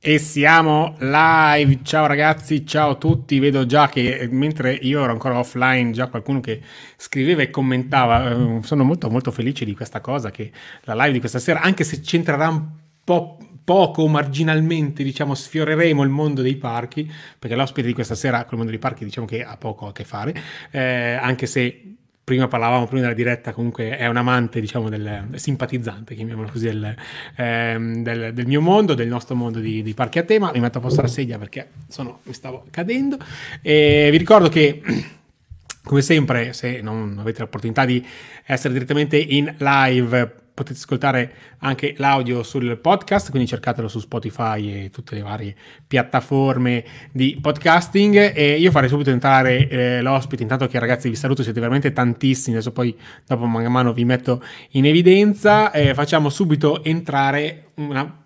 E siamo live, ciao ragazzi, ciao a tutti. Vedo già che mentre io ero ancora offline già qualcuno che scriveva e commentava. Sono molto molto felice di questa cosa, che la live di questa sera, anche se c'entrerà un po' poco, marginalmente, diciamo, sfioreremo il mondo dei parchi, perché l'ospite di questa sera col mondo dei parchi diciamo che ha poco a che fare, anche se prima della diretta, comunque è un amante, diciamo, del simpatizzante, chiamiamolo così, del mio mondo, del nostro mondo di parchi a tema. Mi metto a posto la sedia perché mi stavo cadendo. E vi ricordo che, come sempre, se non avete l'opportunità di essere direttamente in live, potete ascoltare anche l'audio sul podcast, quindi cercatelo su Spotify e tutte le varie piattaforme di podcasting. E io farei subito entrare l'ospite, intanto che ragazzi vi saluto, siete veramente tantissimi, adesso poi dopo man mano vi metto in evidenza. Facciamo subito entrare una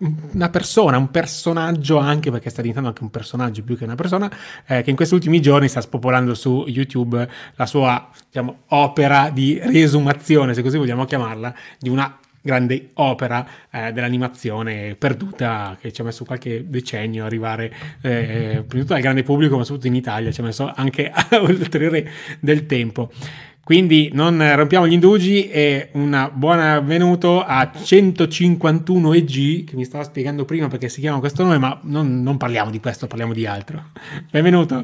persona, un personaggio, anche perché sta diventando anche un personaggio più che una persona, che in questi ultimi giorni sta spopolando su YouTube la sua, diciamo, opera di riesumazione, se così vogliamo chiamarla, di una grande opera dell'animazione perduta, che ci ha messo qualche decennio a arrivare prima tutto al grande pubblico, ma soprattutto in Italia ci ha messo anche ulteriore del tempo. Quindi non rompiamo gli indugi e un buon avvenuto a 151EG, che mi stava spiegando prima perché si chiama questo nome, ma non parliamo di questo, parliamo di altro. Benvenuto.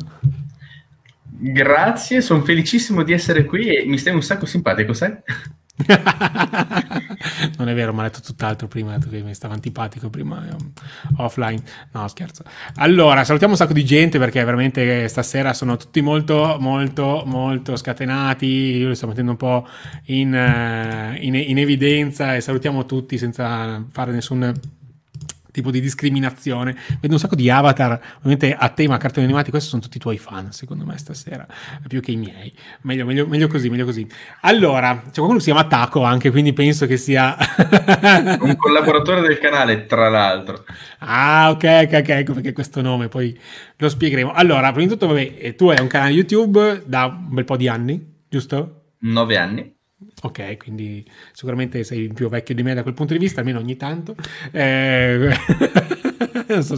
Grazie, sono felicissimo di essere qui e mi stai un sacco simpatico, sai? Non è vero, mi ha detto tutt'altro prima, che mi stava antipatico prima offline. No, scherzo. Allora, salutiamo un sacco di gente perché veramente stasera sono tutti molto molto molto scatenati. Io li sto mettendo un po' in evidenza e salutiamo tutti senza fare nessun tipo di discriminazione. Vedo un sacco di avatar ovviamente a tema cartoni animati. Questi sono tutti i tuoi fan, secondo me, stasera, più che i miei. Meglio così, meglio così. Allora, c'è qualcuno che si chiama Taco anche, quindi penso che sia un collaboratore del canale, tra l'altro. Ah, ok, ecco perché questo nome, poi lo spiegheremo. Allora, prima di tutto, vabbè, tu hai un canale YouTube da un bel po' di anni, giusto? 9 anni. Ok, quindi sicuramente sei più vecchio di me da quel punto di vista, almeno ogni tanto. Sono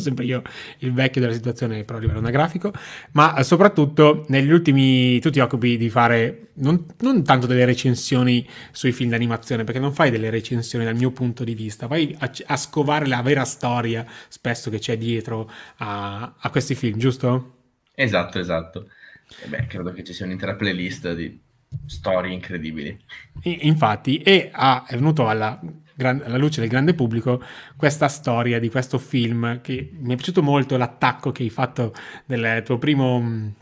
sempre io il vecchio della situazione, però a livello anagrafico. Ma soprattutto negli ultimi tu ti occupi di fare non tanto delle recensioni sui film d'animazione, perché non fai delle recensioni dal mio punto di vista, vai a scovare la vera storia spesso che c'è dietro a questi film, giusto? Esatto. E beh, credo che ci sia un'intera playlist di storie incredibili. Infatti, è venuto alla luce del grande pubblico questa storia di questo film, che mi è piaciuto molto l'attacco che hai fatto del tuo primo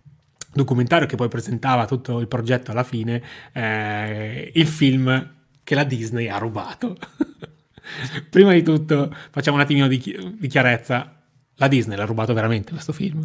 documentario, che poi presentava tutto il progetto alla fine, il film che la Disney ha rubato. Prima di tutto facciamo un attimino di chiarezza: la Disney l'ha rubato veramente questo film?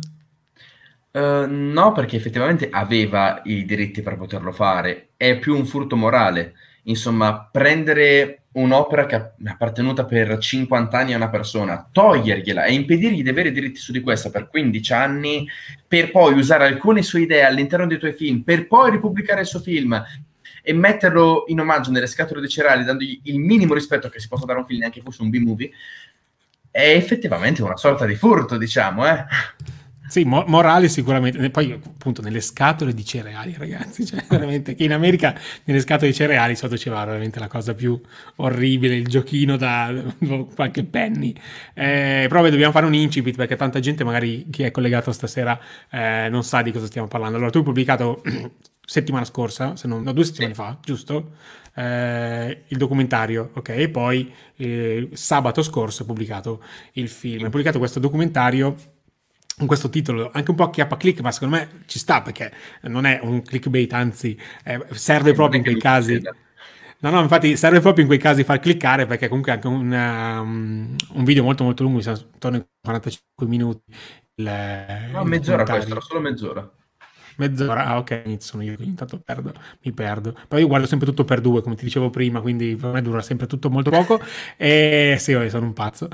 No, perché effettivamente aveva i diritti per poterlo fare. È più un furto morale. Insomma, prendere un'opera che è appartenuta per 50 anni a una persona, togliergliela e impedirgli di avere diritti su di questa per 15 anni, per poi usare alcune sue idee all'interno dei tuoi film, per poi ripubblicare il suo film e metterlo in omaggio nelle scatole dei cereali, dandogli il minimo rispetto che si possa dare a un film, neanche fosse un B-movie, è effettivamente una sorta di furto, diciamo, Sì, morale sicuramente. Poi appunto nelle scatole di cereali, ragazzi, cioè veramente, che in America nelle scatole di cereali sotto c'era veramente la cosa più orribile, il giochino da qualche penny. Però beh, dobbiamo fare un incipit, perché tanta gente magari chi è collegato stasera non sa di cosa stiamo parlando. Allora, tu hai pubblicato settimana scorsa, due settimane fa, giusto? Il documentario, ok? E poi sabato scorso ho pubblicato il film. Ho pubblicato questo documentario con questo titolo anche un po' a chiappa-click, ma secondo me ci sta perché non è un clickbait, anzi serve proprio in quei casi. No, infatti serve proprio in quei casi far cliccare, perché comunque anche un video molto molto lungo, mi sa intorno ai 45 minuti. Mezz'ora questo, solo mezz'ora. Mezz'ora, ok, sono io che intanto mi perdo, però io guardo sempre tutto per due, come ti dicevo prima, quindi per me dura sempre tutto molto poco. E sì, sono un pazzo.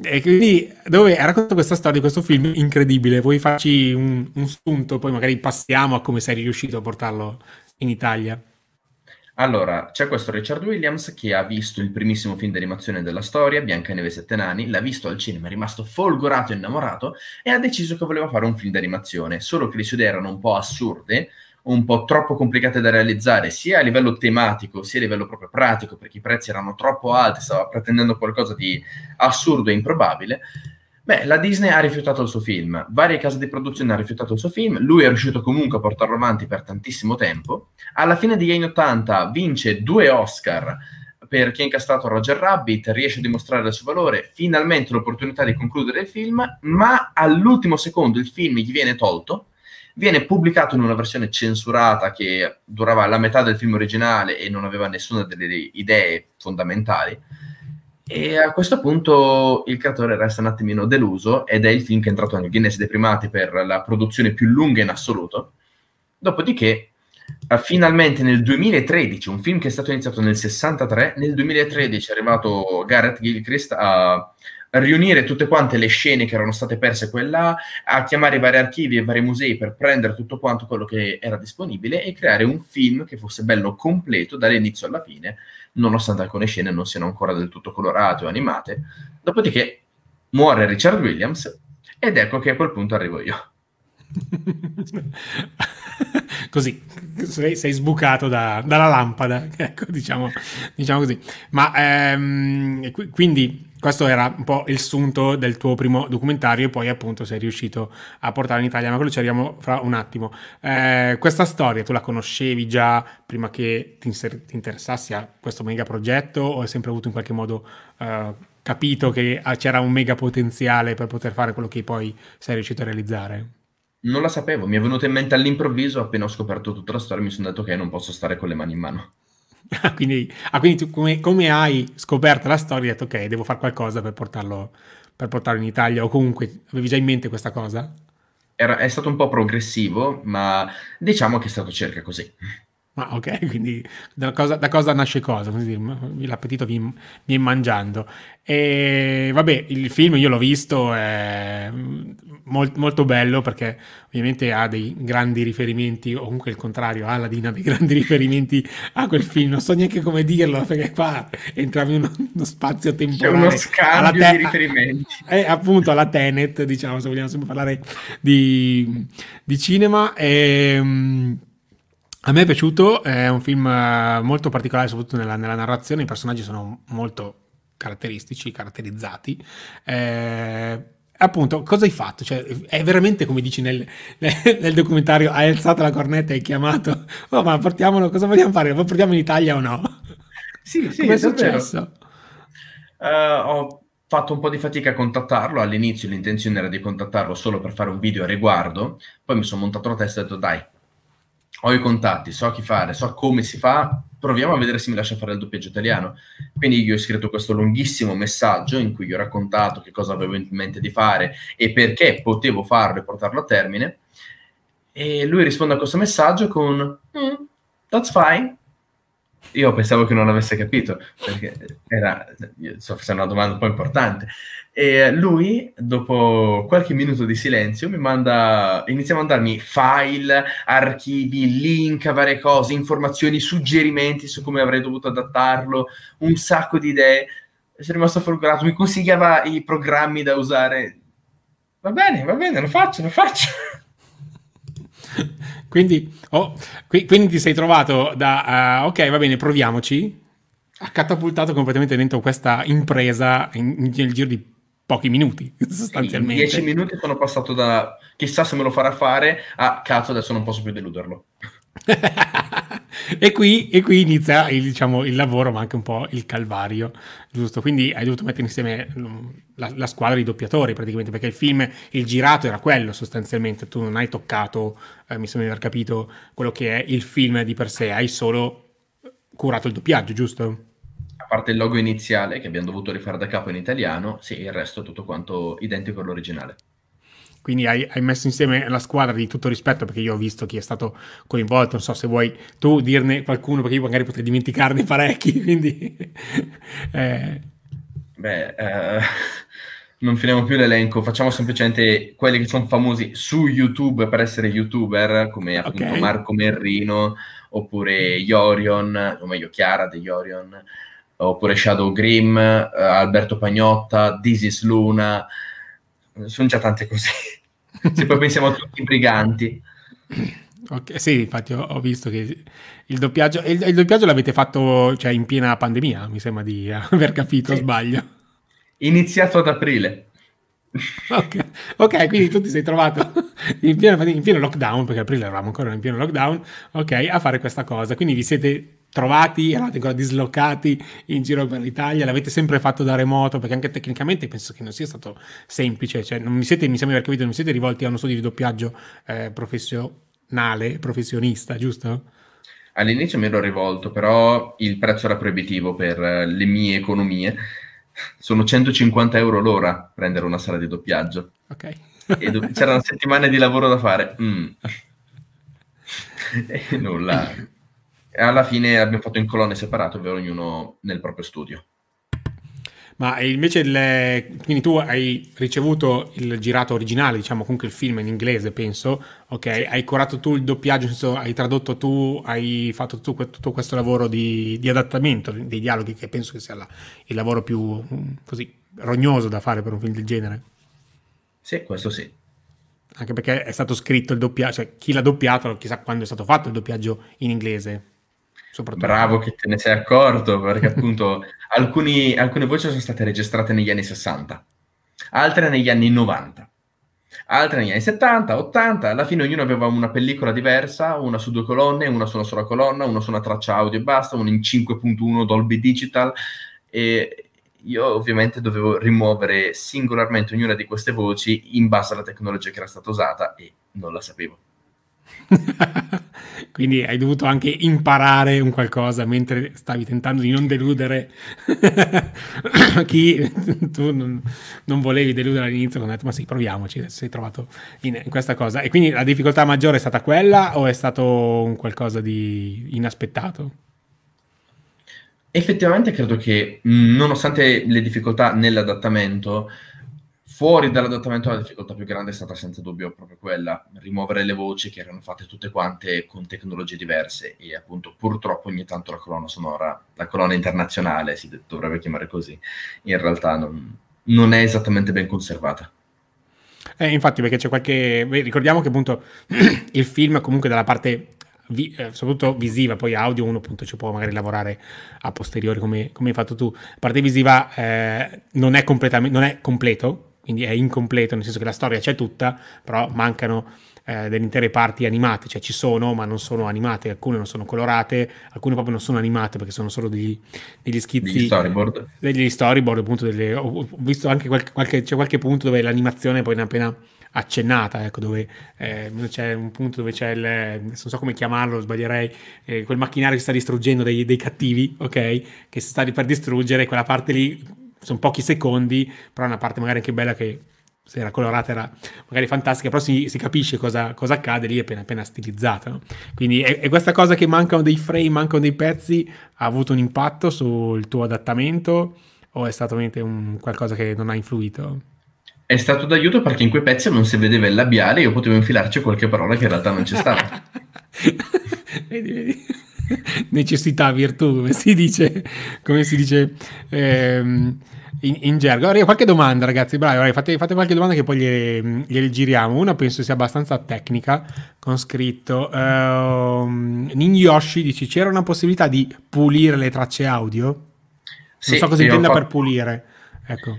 E quindi dove racconto questa storia di questo film incredibile, vuoi farci un spunto, poi magari passiamo a come sei riuscito a portarlo in Italia? Allora, c'è questo Richard Williams che ha visto il primissimo film d'animazione della storia, Biancaneve e Sette Nani, l'ha visto al cinema, è rimasto folgorato e innamorato e ha deciso che voleva fare un film d'animazione, solo che le sue idee erano un po' assurde, un po' troppo complicate da realizzare, sia a livello tematico, sia a livello proprio pratico, perché i prezzi erano troppo alti, stava pretendendo qualcosa di assurdo e improbabile. Beh, la Disney ha rifiutato il suo film, varie case di produzione hanno rifiutato il suo film, lui è riuscito comunque a portarlo avanti per tantissimo tempo, alla fine degli anni 80 vince 2 Oscar per Chi ha incastrato Roger Rabbit, riesce a dimostrare il suo valore, finalmente l'opportunità di concludere il film, ma all'ultimo secondo il film gli viene tolto, viene pubblicato in una versione censurata che durava la metà del film originale e non aveva nessuna delle idee fondamentali. E a questo punto il creatore resta un attimino deluso ed è il film che è entrato nel Guinness dei primati per la produzione più lunga in assoluto. Dopodiché, finalmente nel 2013, un film che è stato iniziato nel 63, nel 2013 è arrivato Garrett Gilchrist a riunire tutte quante le scene che erano state perse quella, a chiamare i vari archivi e i vari musei per prendere tutto quanto quello che era disponibile e creare un film che fosse bello completo dall'inizio alla fine, nonostante alcune scene non siano ancora del tutto colorate o animate. Dopodiché muore Richard Williams ed ecco che a quel punto arrivo io. Così, sei sbucato dalla lampada, ecco, diciamo così. Ma quindi questo era un po' il sunto del tuo primo documentario e poi appunto sei riuscito a portare in Italia, ma quello ci arriviamo fra un attimo. Questa storia tu la conoscevi già prima che ti interessassi a questo mega progetto o hai sempre avuto in qualche modo capito che c'era un mega potenziale per poter fare quello che poi sei riuscito a realizzare? Non la sapevo, mi è venuta in mente all'improvviso, appena ho scoperto tutta la storia mi sono detto che non posso stare con le mani in mano. Quindi tu come hai scoperto la storia hai detto ok, devo fare qualcosa per portarlo in Italia, o comunque avevi già in mente questa cosa? È stato un po' progressivo, ma diciamo che è stato circa così. Ah, ok, quindi da cosa nasce cosa, l'appetito viene mangiando. E vabbè, il film io l'ho visto, è molto bello perché ovviamente ha dei grandi riferimenti, o comunque il contrario, Aladdin ha dei grandi riferimenti a quel film, non so neanche come dirlo perché qua entriamo in uno spazio temporale. C'è uno scambio di riferimenti. Appunto alla Tenet, diciamo, se vogliamo sempre parlare di cinema. A me è piaciuto, è un film molto particolare, soprattutto nella narrazione, i personaggi sono molto caratteristici, caratterizzati. Appunto, cosa hai fatto? Cioè, è veramente come dici nel documentario, hai alzato la cornetta e hai chiamato, oh, ma portiamolo, cosa vogliamo fare? Lo portiamo in Italia o no? Sì, come è successo? Ho fatto un po' di fatica a contattarlo, all'inizio l'intenzione era di contattarlo solo per fare un video a riguardo, poi mi sono montato la testa e ho detto dai, ho i contatti, so chi fare, so come si fa, proviamo a vedere se mi lascia fare il doppiaggio italiano. Quindi io ho scritto questo lunghissimo messaggio in cui gli ho raccontato che cosa avevo in mente di fare e perché potevo farlo e portarlo a termine, e lui risponde a questo messaggio con that's fine. Io pensavo che non l'avesse capito, perché è una domanda un po' importante. E lui, dopo qualche minuto di silenzio, inizia a mandarmi file, archivi, link a varie cose, informazioni, suggerimenti su come avrei dovuto adattarlo, un sacco di idee. Sono rimasto folgorato, mi consigliava i programmi da usare. Va bene, lo faccio. Quindi ti sei trovato ok, va bene, proviamoci, ha catapultato completamente dentro questa impresa nel giro di pochi minuti, sostanzialmente. 10 minuti sono passato da chissà se me lo farà fare a cazzo, adesso non posso più deluderlo. E qui inizia il lavoro, ma anche un po' il calvario, giusto? Quindi hai dovuto mettere insieme la squadra di doppiatori praticamente, perché il film, il girato era quello sostanzialmente, tu non hai toccato, mi sembra di aver capito, quello che è il film di per sé, hai solo curato il doppiaggio, giusto? A parte il logo iniziale che abbiamo dovuto rifare da capo in italiano, sì, il resto è tutto quanto identico all'originale. Quindi hai messo insieme la squadra di tutto rispetto, perché io ho visto chi è stato coinvolto, non so se vuoi tu dirne qualcuno, perché io magari potrei dimenticarne parecchi, quindi... non finiamo più l'elenco, facciamo semplicemente quelli che sono famosi su YouTube per essere YouTuber, come appunto Marco Merlino, oppure Yorion, o meglio Chiara DeYorion, oppure Shadow Grimm, Alberto Pagnotta, This is Luna, sono già tante cose. Se poi pensiamo a tutti i briganti. Okay, sì, infatti ho visto che il doppiaggio l'avete fatto, cioè, in piena pandemia, mi sembra di aver capito, sì. Sbaglio? Iniziato ad aprile. Ok, quindi tu ti sei trovato in pieno lockdown, perché aprile eravamo ancora in pieno lockdown, a fare questa cosa. Quindi vi siete trovati, eravate ancora dislocati in giro per l'Italia, l'avete sempre fatto da remoto, perché anche tecnicamente penso che non sia stato semplice, cioè mi sembra di aver capito, non siete rivolti a uno studio di doppiaggio professionista, giusto? All'inizio mi ero rivolto, però il prezzo era proibitivo per le mie economie. Sono 150 euro l'ora prendere una sala di doppiaggio. Ok. E c'erano settimane di lavoro da fare. E nulla. Alla fine abbiamo fatto in colonne separate, ovvero ognuno nel proprio studio. Ma invece, quindi tu hai ricevuto il girato originale, diciamo, comunque il film in inglese, penso, ok? Hai curato tu il doppiaggio, nel senso, hai tradotto tu, hai fatto tu tutto questo lavoro di adattamento dei dialoghi, che penso che sia il lavoro più così rognoso da fare per un film del genere. Sì, questo sì. Anche perché è stato scritto il doppiaggio, cioè chi l'ha doppiato, chissà quando è stato fatto il doppiaggio in inglese. Bravo che te ne sei accorto, perché appunto alcune voci sono state registrate negli anni 60, altre negli anni 90, altre negli anni 70, 80, alla fine ognuno aveva una pellicola diversa, una su due colonne, una su una sola colonna, una su una traccia audio e basta, una in 5.1 Dolby Digital, e io ovviamente dovevo rimuovere singolarmente ognuna di queste voci in base alla tecnologia che era stata usata, e non la sapevo. Quindi hai dovuto anche imparare un qualcosa mentre stavi tentando di non deludere chi tu non volevi deludere all'inizio. Quando hai detto ma sì, proviamoci, adesso sei trovato in questa cosa. E quindi la difficoltà maggiore è stata quella, o è stato un qualcosa di inaspettato? Effettivamente credo che, nonostante le difficoltà nell'adattamento, fuori dall'adattamento la difficoltà più grande è stata senza dubbio proprio quella, rimuovere le voci che erano fatte tutte quante con tecnologie diverse, e appunto purtroppo ogni tanto la colonna sonora, la colonna internazionale si dovrebbe chiamare così, in realtà non è esattamente ben conservata. Infatti, perché c'è qualche... ricordiamo che appunto il film comunque dalla parte... soprattutto visiva, poi audio uno appunto ci può magari lavorare a posteriori come hai fatto tu, la parte visiva non è completo, quindi è incompleto, nel senso che la storia c'è tutta, però mancano delle intere parti animate, cioè ci sono, ma non sono animate, alcune non sono colorate, alcune proprio non sono animate, perché sono solo degli schizzi, degli storyboard appunto, ho visto anche c'è qualche punto dove l'animazione poi è appena accennata, ecco, dove c'è un punto dove c'è non so come chiamarlo, sbaglierei, quel macchinario che sta distruggendo dei cattivi, ok? Che si sta per distruggere, quella parte lì sono pochi secondi, però è una parte magari anche bella, che se era colorata era magari fantastica, però si capisce cosa accade lì, è appena stilizzata, no? Quindi è questa cosa che mancano dei frame, mancano dei pezzi, ha avuto un impatto sul tuo adattamento, o è stato veramente qualcosa che non ha influito? È stato d'aiuto perché in quei pezzi non si vedeva il labiale, io potevo infilarci qualche parola che in realtà non c'è stata. Vedi. Necessità, virtù, come si dice in gergo. Allora, qualche domanda, ragazzi, bravi, fate qualche domanda che poi gliele giriamo. Una penso sia abbastanza tecnica, con scritto Nin Yoshi dice: c'era una possibilità di pulire le tracce audio? Non so cosa intenda per pulire, ecco.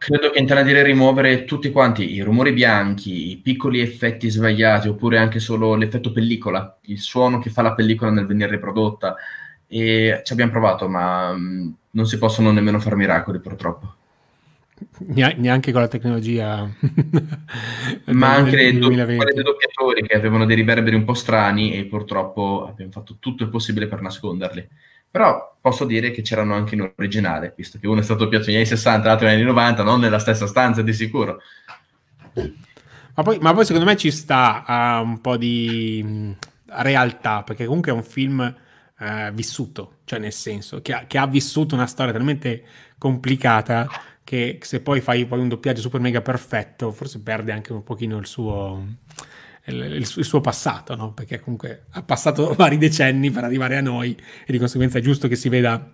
Credo che intenda dire rimuovere tutti quanti i rumori bianchi, i piccoli effetti sbagliati, oppure anche solo l'effetto pellicola, il suono che fa la pellicola nel venire riprodotta. E ci abbiamo provato, ma non si possono nemmeno fare miracoli, purtroppo. Neanche con la tecnologia. Ma anche i doppiatori che avevano dei riverberi un po' strani, e purtroppo abbiamo fatto tutto il possibile per nasconderli. Però posso dire che c'erano anche in originale, visto che uno è stato doppiato negli anni 60, l'altro negli anni 90, non nella stessa stanza di sicuro. Ma poi secondo me ci sta a un po' di realtà, perché comunque è un film vissuto, cioè nel senso che ha vissuto una storia talmente complicata che se poi fai poi un doppiaggio super mega perfetto forse perde anche un pochino il suo passato, no? Perché comunque ha passato vari decenni per arrivare a noi e di conseguenza è giusto che si veda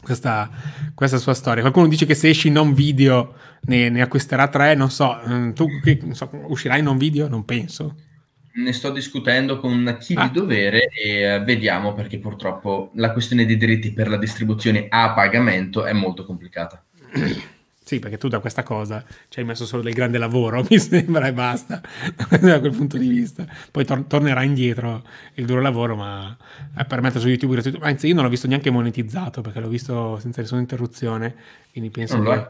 questa sua storia. Qualcuno dice che se esci non video ne acquisterà 3, non so, tu non so, uscirai non video? Non penso. Ne sto discutendo con chi di dovere e vediamo, perché purtroppo la questione dei diritti per la distribuzione a pagamento è molto complicata. Sì, perché tu da questa cosa ci hai messo solo del grande lavoro, mi sembra, e basta, da quel punto di vista. Poi tornerà indietro il duro lavoro, ma per mettere su YouTube gratuito. Anzi, io non l'ho visto neanche monetizzato, perché l'ho visto senza nessuna interruzione, quindi penso non che...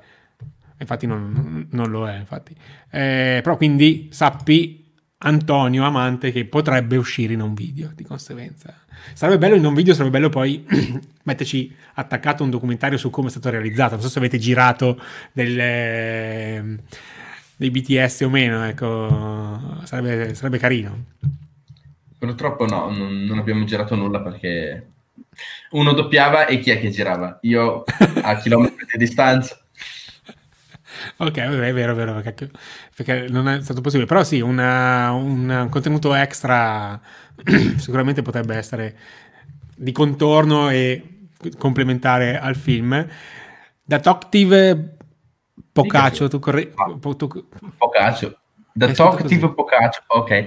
Infatti non lo è, infatti. Però quindi sappi, Antonio Amante, che potrebbe uscire in un video, di conseguenza. Sarebbe bello in un video, sarebbe bello poi metterci attaccato un documentario su come è stato realizzato. Non so se avete girato dei BTS o meno, ecco, sarebbe carino. Purtroppo no, non abbiamo girato nulla perché uno doppiava e chi è che girava? Io a chilometri di distanza. Ok, è vero, è vero, perché non è stato possibile, però sì, un contenuto extra sicuramente potrebbe essere di contorno e complementare al film. Da Toctive Pocaccio, tu corri... Pocaccio. Da Toctive Pocaccio, ok.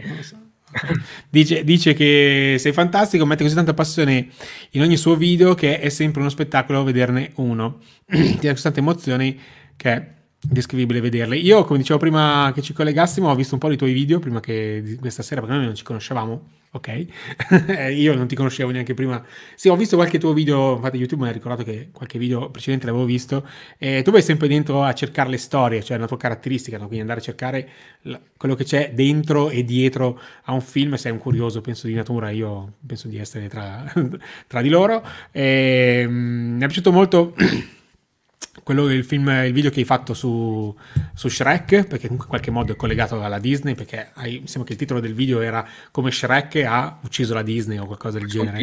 Dice che sei fantastico, mette così tanta passione in ogni suo video che è sempre uno spettacolo vederne uno. Ti dà così tante emozioni che... indescrivibile vederle. Io, come dicevo prima che ci collegassimo, ho visto un po' i tuoi video prima che questa sera, perché noi non ci conoscevamo, ok? Io non ti conoscevo neanche prima. Sì, ho visto qualche tuo video, infatti YouTube mi ha ricordato che qualche video precedente l'avevo visto, e tu vai sempre dentro a cercare le storie, cioè la tua caratteristica, no? Quindi andare a cercare quello che c'è dentro e dietro a un film. Sei un curioso, penso, di natura, io penso di essere tra di loro. Mi è piaciuto molto... quello il video che hai fatto su Shrek, perché comunque in qualche modo è collegato alla Disney, perché mi sembra che il titolo del video era come Shrek ha ucciso la Disney o qualcosa del genere.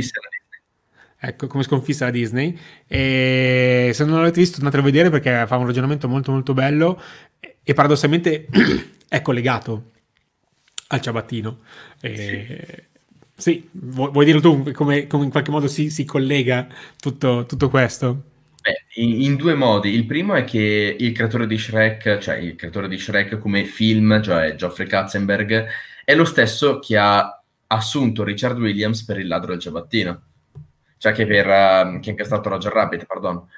Ecco, come sconfisse la Disney. E se non l'avete visto andate a vedere, perché fa un ragionamento molto molto bello e paradossalmente è collegato al ciabattino. Sì, vuoi dirlo tu come in qualche modo si collega tutto questo? Beh, in due modi. Il primo è che il creatore di Shrek, come film, cioè Geoffrey Katzenberg, è lo stesso che ha assunto Richard Williams per Il ladro del ciabattino, cioè che per Chi ha incastrato Roger Rabbit, perdono.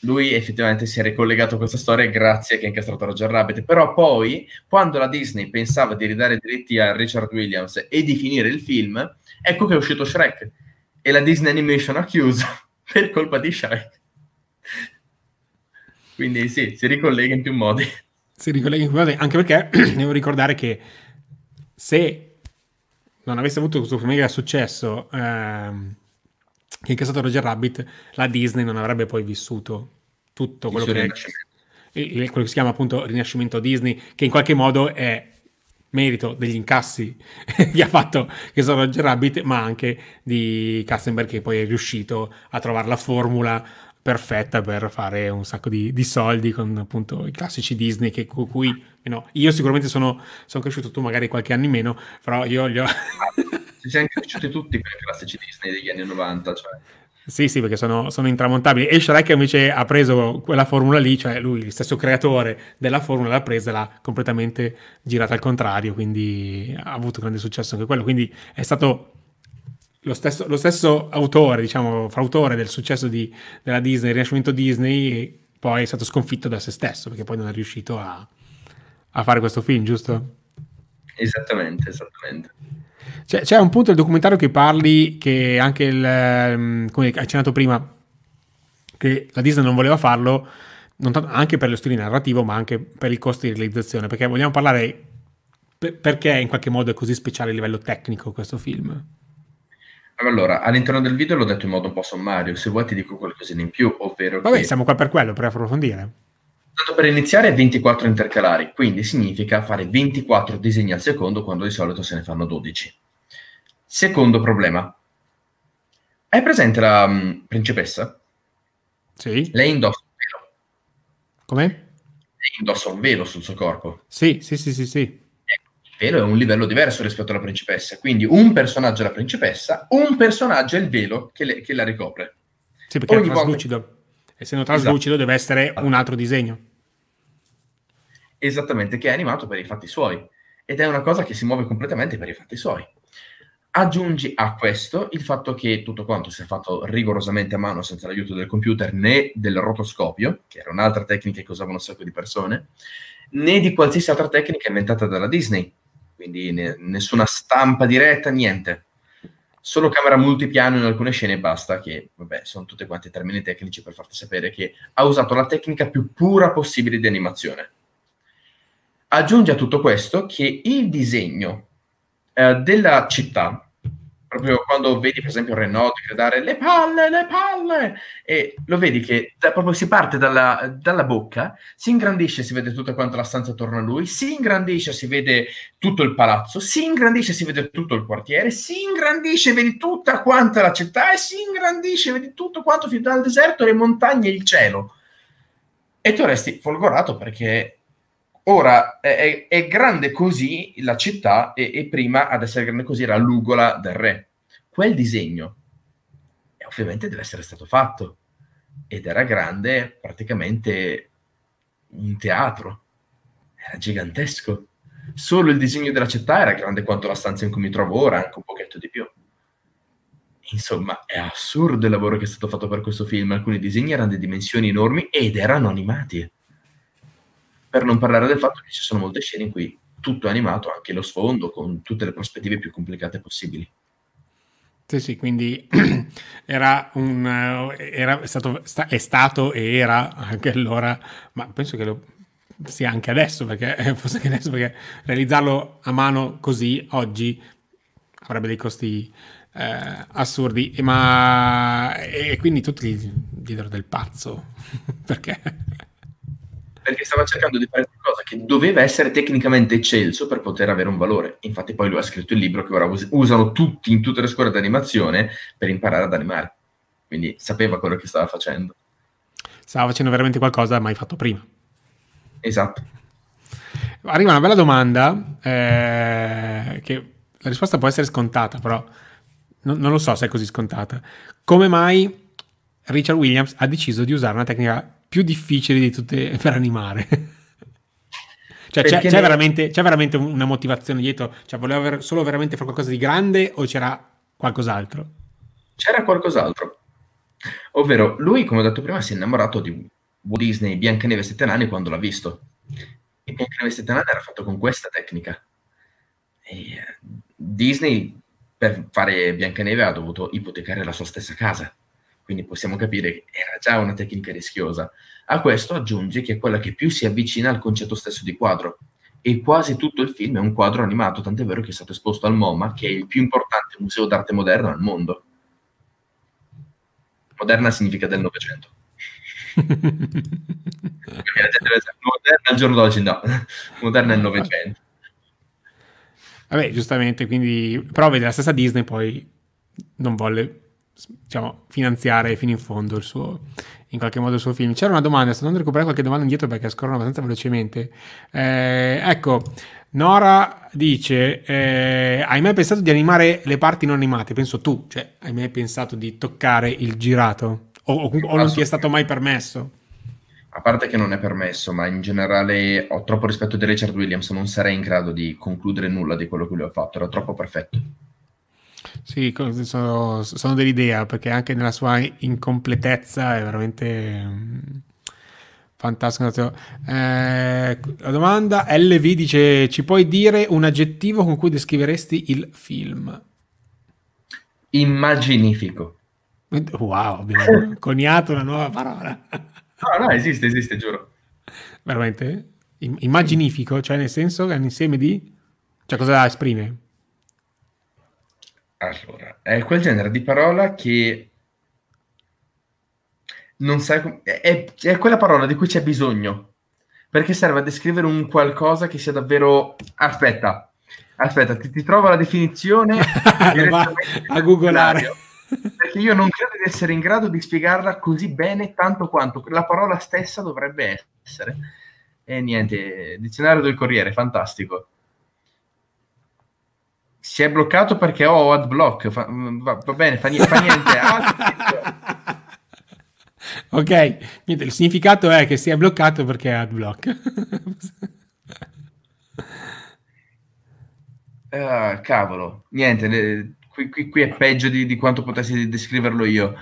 Lui effettivamente si è ricollegato a questa storia grazie a Chi ha incastrato Roger Rabbit, però poi, quando la Disney pensava di ridare i diritti a Richard Williams e di finire il film, ecco che è uscito Shrek, e la Disney Animation ha chiuso per colpa di Shrek. Quindi sì, si ricollega in più modi. Anche perché devo ricordare che se non avesse avuto questo mega successo che ha incassato Roger Rabbit, la Disney non avrebbe poi vissuto tutto quello che si chiama appunto Rinascimento Disney, che in qualche modo è merito degli incassi che ha fatto Roger Rabbit, ma anche di Katzenberg, che poi è riuscito a trovare la formula perfetta per fare un sacco di soldi con appunto i classici Disney, che con cui no, io sicuramente sono cresciuto, tu magari qualche anno in meno, però io li ho... Ci siamo cresciuti tutti con i classici Disney degli anni 90, cioè... Sì, perché sono intramontabili. E Shrek invece ha preso quella formula lì, cioè lui, il stesso creatore della formula, l'ha presa e l'ha completamente girata al contrario, quindi ha avuto grande successo anche quello. Quindi è stato lo stesso autore, diciamo, fautore del successo della Disney, il Rinascimento Disney, e poi è stato sconfitto da se stesso, perché poi non è riuscito a fare questo film, giusto? Esattamente. C'è un punto del documentario che parli, che anche come hai accennato prima, che la Disney non voleva farlo, non tanto, anche per lo stile narrativo, ma anche per il costo di realizzazione, perché vogliamo parlare perché in qualche modo è così speciale a livello tecnico questo film. Allora, all'interno del video l'ho detto in modo un po' sommario, se vuoi ti dico qualcosina in più, ovvero... Vabbè, siamo qua per quello, per approfondire. Tanto per iniziare, 24 intercalari, quindi significa fare 24 disegni al secondo, quando di solito se ne fanno 12. Secondo problema. Hai presente la principessa? Sì. Lei indossa un velo. Come? Indossa un velo sul suo corpo. Sì, sì, sì, sì, sì. Il velo è un livello diverso rispetto alla principessa, quindi un personaggio è la principessa, un personaggio è il velo che la ricopre. Sì, perché ogni è traslucido. Volta... essendo traslucido, esatto, deve essere un altro disegno. Esattamente, che è animato per i fatti suoi. Ed è una cosa che si muove completamente per i fatti suoi. Aggiungi a questo il fatto che tutto quanto si è fatto rigorosamente a mano, senza l'aiuto del computer né del rotoscopio, che era un'altra tecnica che usavano un sacco di persone, né di qualsiasi altra tecnica inventata dalla Disney. Quindi nessuna stampa diretta, niente. Solo camera multipiano in alcune scene e basta, che vabbè, sono tutte quante termini tecnici per farti sapere che ha usato la tecnica più pura possibile di animazione. Aggiunge a tutto questo che il disegno della città, proprio quando vedi per esempio Renaud gridare le palle, e lo vedi che proprio si parte dalla bocca, si ingrandisce, si vede tutta quanta la stanza attorno a lui, si ingrandisce, si vede tutto il palazzo, si ingrandisce, si vede tutto il quartiere, si ingrandisce, vedi tutta quanta la città, e si ingrandisce, vedi tutto quanto fino dal deserto, le montagne e il cielo. E tu resti folgorato perché... ora è grande così la città, e prima ad essere grande così era l'ugola del re. Quel disegno ovviamente deve essere stato fatto, ed era grande praticamente un teatro, era gigantesco. Solo il disegno della città era grande quanto la stanza in cui mi trovo ora, anche un pochetto di più. Insomma, è assurdo il lavoro che è stato fatto per questo film. Alcuni disegni erano di dimensioni enormi ed erano animati. Per non parlare del fatto che ci sono molte scene in cui tutto è animato, anche lo sfondo, con tutte le prospettive più complicate possibili. Sì, sì, quindi è stato anche allora, ma penso che lo sia anche adesso, perché forse anche adesso, perché realizzarlo a mano così oggi avrebbe dei costi assurdi, e quindi tutti dietro del pazzo, perché stava cercando di fare qualcosa che doveva essere tecnicamente eccelso per poter avere un valore. Infatti poi lui ha scritto il libro che ora usano tutti in tutte le scuole di animazione per imparare ad animare. Quindi sapeva quello che stava facendo. Stava facendo veramente qualcosa mai fatto prima. Esatto. Arriva una bella domanda, che la risposta può essere scontata, però non lo so se è così scontata. Come mai Richard Williams ha deciso di usare una tecnica più difficili di tutte per animare? Cioè c'è veramente una motivazione dietro? Cioè voleva solo veramente fare qualcosa di grande, o c'era qualcos'altro? C'era qualcos'altro, ovvero lui, come ho detto prima, si è innamorato di Walt Disney Biancaneve e Sette Nani quando l'ha visto, e Biancaneve e Sette Nani era fatto con questa tecnica, e Disney per fare Biancaneve ha dovuto ipotecare la sua stessa casa. Quindi possiamo capire che era già una tecnica rischiosa. A questo aggiungi che è quella che più si avvicina al concetto stesso di quadro. E quasi tutto il film è un quadro animato, tant'è vero che è stato esposto al MoMA, che è il più importante museo d'arte moderna al mondo. Moderna significa del Novecento. Moderna al giorno d'oggi, no. Moderna è il Novecento. Vabbè, giustamente, quindi... però vedi, la stessa Disney poi non volle... diciamo, finanziare fino in fondo il suo, in qualche modo il suo film. C'era una domanda, sto andando a recuperare qualche domanda indietro perché scorrono abbastanza velocemente. Ecco, Nora dice: hai mai pensato di animare le parti non animate? Penso tu, cioè, hai mai pensato di toccare il girato? O non ti è stato mai permesso? A parte che non è permesso, ma in generale ho troppo rispetto di Richard Williams, non sarei in grado di concludere nulla di quello che lui ha fatto, era troppo perfetto. Sì, sono dell'idea, perché anche nella sua incompletezza è veramente fantastico. La domanda LV dice: ci puoi dire un aggettivo con cui descriveresti il film? Immaginifico. Wow, abbiamo coniato una nuova parola. No, esiste, giuro. Veramente? Immaginifico, cioè nel senso che è un insieme di... cioè cosa esprime? Allora, è quel genere di parola che non sai è quella parola di cui c'è bisogno, perché serve a descrivere un qualcosa che sia davvero... aspetta, ti trovo la definizione a googolare, perché io non credo di essere in grado di spiegarla così bene, tanto quanto la parola stessa dovrebbe essere. E niente, dizionario del Corriere, fantastico. Si è bloccato perché ho adblock, va bene, fa niente. Ok, niente, il significato è che si è bloccato perché ha adblock. Cavolo, niente, qui è peggio di quanto potessi descriverlo io.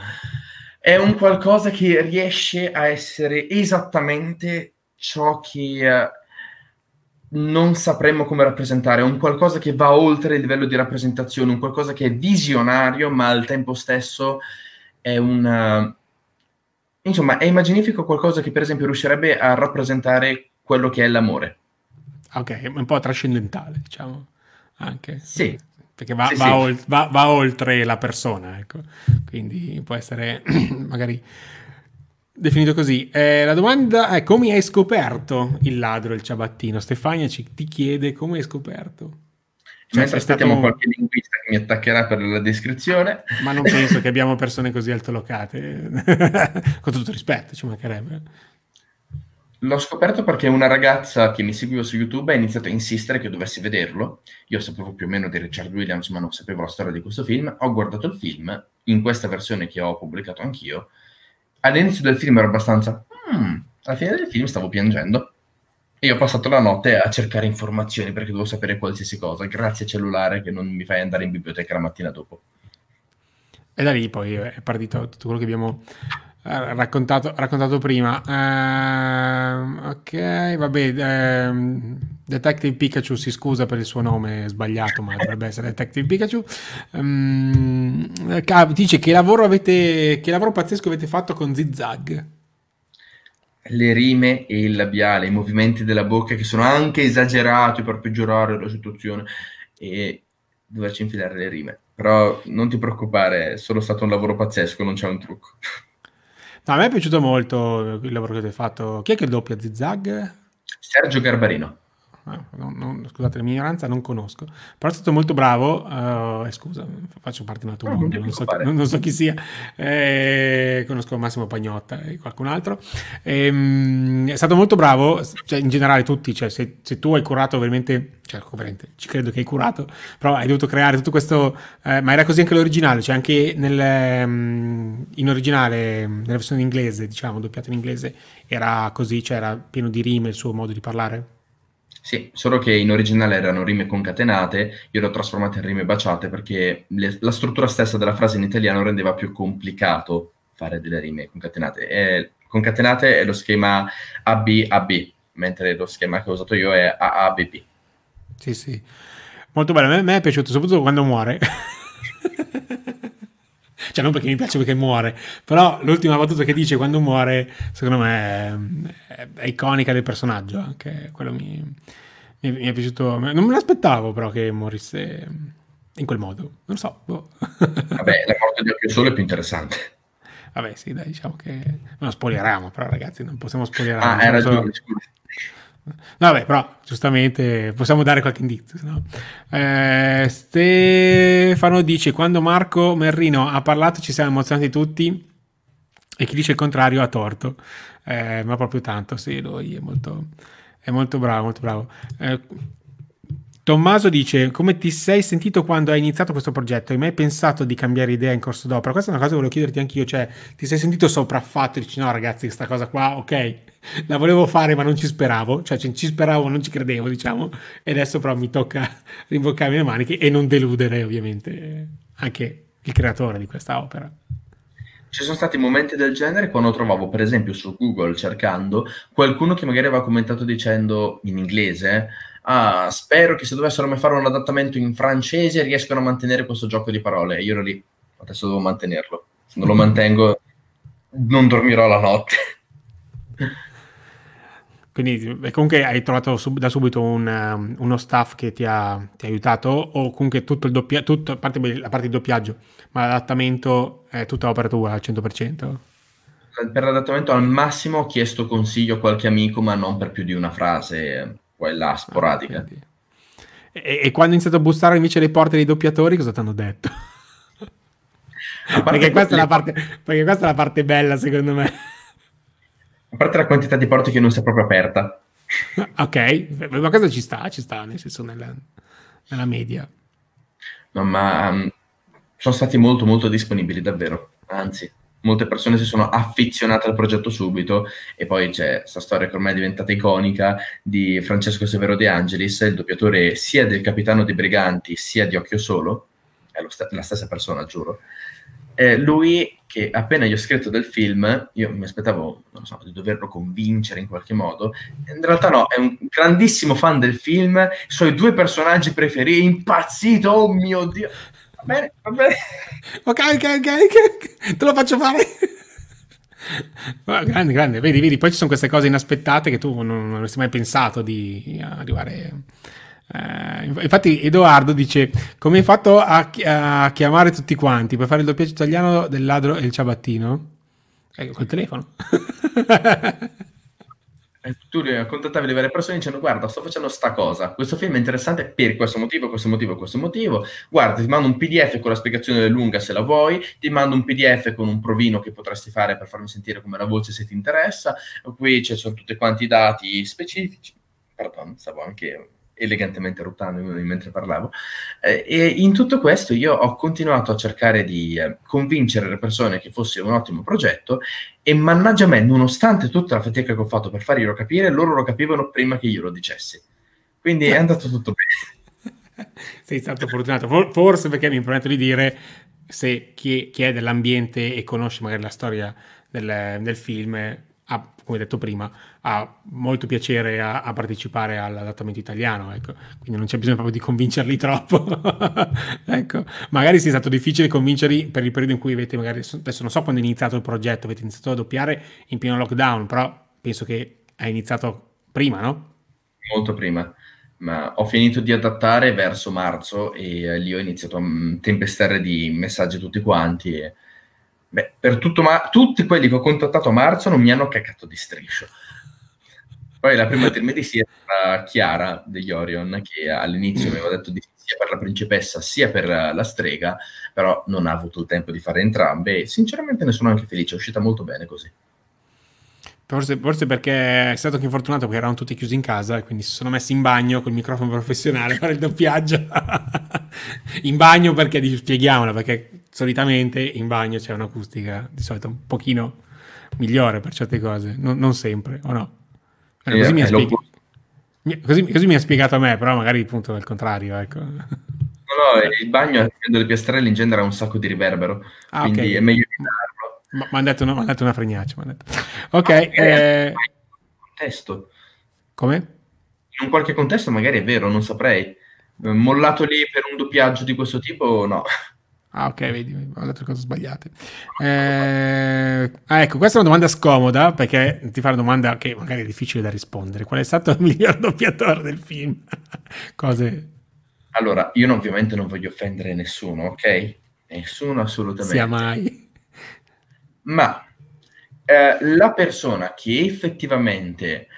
È un qualcosa che riesce a essere esattamente ciò che non sapremmo come rappresentare, un qualcosa che va oltre il livello di rappresentazione, un qualcosa che è visionario, ma al tempo stesso è un... Insomma, è immaginifico, qualcosa che per esempio riuscirebbe a rappresentare quello che è l'amore. Ok, un po' trascendentale, diciamo, anche. Sì. Perché va oltre la persona, ecco. Quindi può essere magari definito così. La domanda è: come hai scoperto il ladro, il ciabattino? Stefania ti chiede come hai scoperto. Cioè, mentre aspettiamo qualche linguista che mi attaccherà per la descrizione. Ma non penso che abbiamo persone così altolocate. Con tutto rispetto, ci mancherebbe. L'ho scoperto perché una ragazza che mi seguiva su YouTube ha iniziato a insistere che dovessi vederlo. Io sapevo più o meno di Richard Williams, ma non sapevo la storia di questo film. Ho guardato il film, in questa versione che ho pubblicato anch'io. All'inizio del film ero abbastanza... alla fine del film stavo piangendo. E io ho passato la notte a cercare informazioni perché dovevo sapere qualsiasi cosa. Grazie cellulare che non mi fai andare in biblioteca la mattina dopo. E da lì poi è partito tutto quello che abbiamo... raccontato prima. Ok, vabbè. Detective Pikachu si scusa per il suo nome sbagliato, ma dovrebbe essere Detective Pikachu. Dice: che lavoro pazzesco avete fatto con Zig-Zag? Le rime e il labiale, i movimenti della bocca che sono anche esagerati per peggiorare la situazione e doverci infilare le rime. Però non ti preoccupare, è solo stato un lavoro pazzesco, non c'è un trucco. No, a me è piaciuto molto il lavoro che avete fatto. Chi è che doppia Zig-Zag? Sergio Garbarino. Scusate la mia ignoranza, non conosco. Però è stato molto bravo. Scusa, faccio parte di un altro mondo, non so chi sia. Conosco Marco Pagnotta e qualcun altro. È stato molto bravo, cioè, in generale tutti. Cioè, se tu hai curato veramente... Cioè, ci credo che hai curato, però hai dovuto creare tutto questo, ma era così anche l'originale, cioè anche in originale, nella versione inglese, diciamo, doppiata in inglese, era così, cioè era pieno di rime il suo modo di parlare? Sì, solo che in originale erano rime concatenate, io le ho trasformate in rime baciate perché la struttura stessa della frase in italiano rendeva più complicato fare delle rime concatenate. Concatenate è lo schema ABAB, mentre lo schema che ho usato io è AABB. Sì, sì, molto bello. A me è piaciuto soprattutto quando muore. Cioè, non perché mi piace, perché muore, però l'ultima battuta che dice quando muore, secondo me è iconica del personaggio. Anche quello mi è piaciuto. Non me l'aspettavo però che morisse in quel modo, non so. Boh. Vabbè, la morte di Occhio Solo è più interessante. Vabbè, sì, dai, diciamo che non lo spoileriamo, però ragazzi, non possiamo spoilerare. Ah, hai ragione, scusa. No, vabbè, però giustamente possiamo dare qualche indizio, no? Stefano dice: quando Marco Merlino ha parlato ci siamo emozionati tutti e chi dice il contrario ha torto, ma proprio tanto. Sì, lui è molto bravo, molto bravo. Tommaso dice: come ti sei sentito quando hai iniziato questo progetto? Hai mai pensato di cambiare idea in corso d'opera? Questa è una cosa che volevo chiederti anch'io, cioè ti sei sentito sopraffatto e dici no ragazzi, questa cosa qua, ok, la volevo fare ma non ci speravo, cioè ci speravo, non ci credevo, diciamo, e adesso però mi tocca rimboccarmi le maniche e non deludere ovviamente anche il creatore di questa opera. Ci sono stati momenti del genere quando trovavo, per esempio, su Google, cercando, qualcuno che magari aveva commentato dicendo in inglese: ah, spero che se dovessero mai fare un adattamento in francese riescano a mantenere questo gioco di parole. E io ero lì, adesso devo mantenerlo. Se non lo mantengo, non dormirò la notte. Quindi comunque hai trovato da subito uno staff che ti ha aiutato, o comunque tutto il doppiaggio, a parte la parte di doppiaggio, ma l'adattamento è tutta opera tua al 100%? Per l'adattamento al massimo ho chiesto consiglio a qualche amico, ma non per più di una frase, quella sporadica. E quando hai iniziato a bussare invece le porte dei doppiatori, cosa ti hanno detto? Perché questa è la parte bella secondo me. A parte la quantità di porte che non si è proprio aperta. Ok, ma cosa ci sta, nel senso nella media. No, ma sono stati molto molto disponibili, davvero. Anzi, molte persone si sono affezionate al progetto subito, e poi c'è questa storia che ormai è diventata iconica di Francesco Severo De Angelis, il doppiatore sia del Capitano dei Briganti sia di Occhio Solo, è la stessa persona, giuro. Lui, che appena gli ho scritto del film, io mi aspettavo, non so, di doverlo convincere in qualche modo, in realtà no, è un grandissimo fan del film, i suoi due personaggi preferiti, è impazzito, oh mio Dio, va bene. Ok, te lo faccio fare. Grande, vedi, poi ci sono queste cose inaspettate che tu non avresti mai pensato di arrivare... Infatti Edoardo dice: come hai fatto a chiamare tutti quanti per fare il doppiaggio italiano del Ladro e il Ciabattino? Col telefono. Tu contattavi le varie persone dicendo: guarda, sto facendo sta cosa, questo film è interessante per questo motivo, guarda, ti mando un PDF con la spiegazione lunga se la vuoi, ti mando un PDF con un provino che potresti fare per farmi sentire come la voce se ti interessa, qui ci sono tutti quanti i dati specifici. Pardon, stavo anche elegantemente ruttando mentre parlavo, e in tutto questo io ho continuato a cercare di convincere le persone che fosse un ottimo progetto, e mannaggia me, nonostante tutta la fatica che ho fatto per farglielo capire, loro lo capivano prima che io lo dicessi, quindi è andato tutto bene. Sei stato fortunato, forse perché mi prometto di dire, se chi è dell'ambiente e conosce magari la storia del film, come detto prima, ha molto piacere a partecipare all'adattamento italiano, ecco. Quindi non c'è bisogno proprio di convincerli troppo. Ecco. Magari sia stato difficile convincerli per il periodo in cui avete, magari, adesso non so quando è iniziato il progetto, avete iniziato a doppiare in pieno lockdown, però penso che è iniziato prima, no? Molto prima, ma ho finito di adattare verso marzo e lì ho iniziato a tempestare di messaggi tutti quanti e... Beh, per tutto tutti quelli che ho contattato a marzo non mi hanno caccato di striscio. Poi la prima intermedia si è stata Chiara DeYorion, che all'inizio mi aveva detto di sia per la principessa sia per la strega, però non ha avuto il tempo di fare entrambe e sinceramente ne sono anche felice, è uscita molto bene così. Forse perché è stato anche infortunato, perché erano tutti chiusi in casa e quindi si sono messi in bagno col microfono professionale a fare il doppiaggio. In bagno, perché spieghiamola, perché solitamente in bagno c'è un'acustica di solito un pochino migliore per certe cose, non sempre, o no? Così, così mi ha spiegato a me, però magari appunto è il contrario, ecco. No, il bagno delle piastrelle in genere ha un sacco di riverbero, quindi okay. È meglio evitarlo. Mi hanno detto, no, una fregnaccia. Ok. In contesto. Come? In un qualche contesto magari è vero, non saprei. Mollato lì per un doppiaggio di questo tipo, no. Ah, ok, vedi, ho detto cose sbagliate. Ecco, questa è una domanda scomoda, perché ti fa una domanda che magari è difficile da rispondere. Qual è stato il miglior doppiatore del film? Cose. Allora, io ovviamente non voglio offendere nessuno, ok? Nessuno, assolutamente. Sia mai. Ma la persona che effettivamente,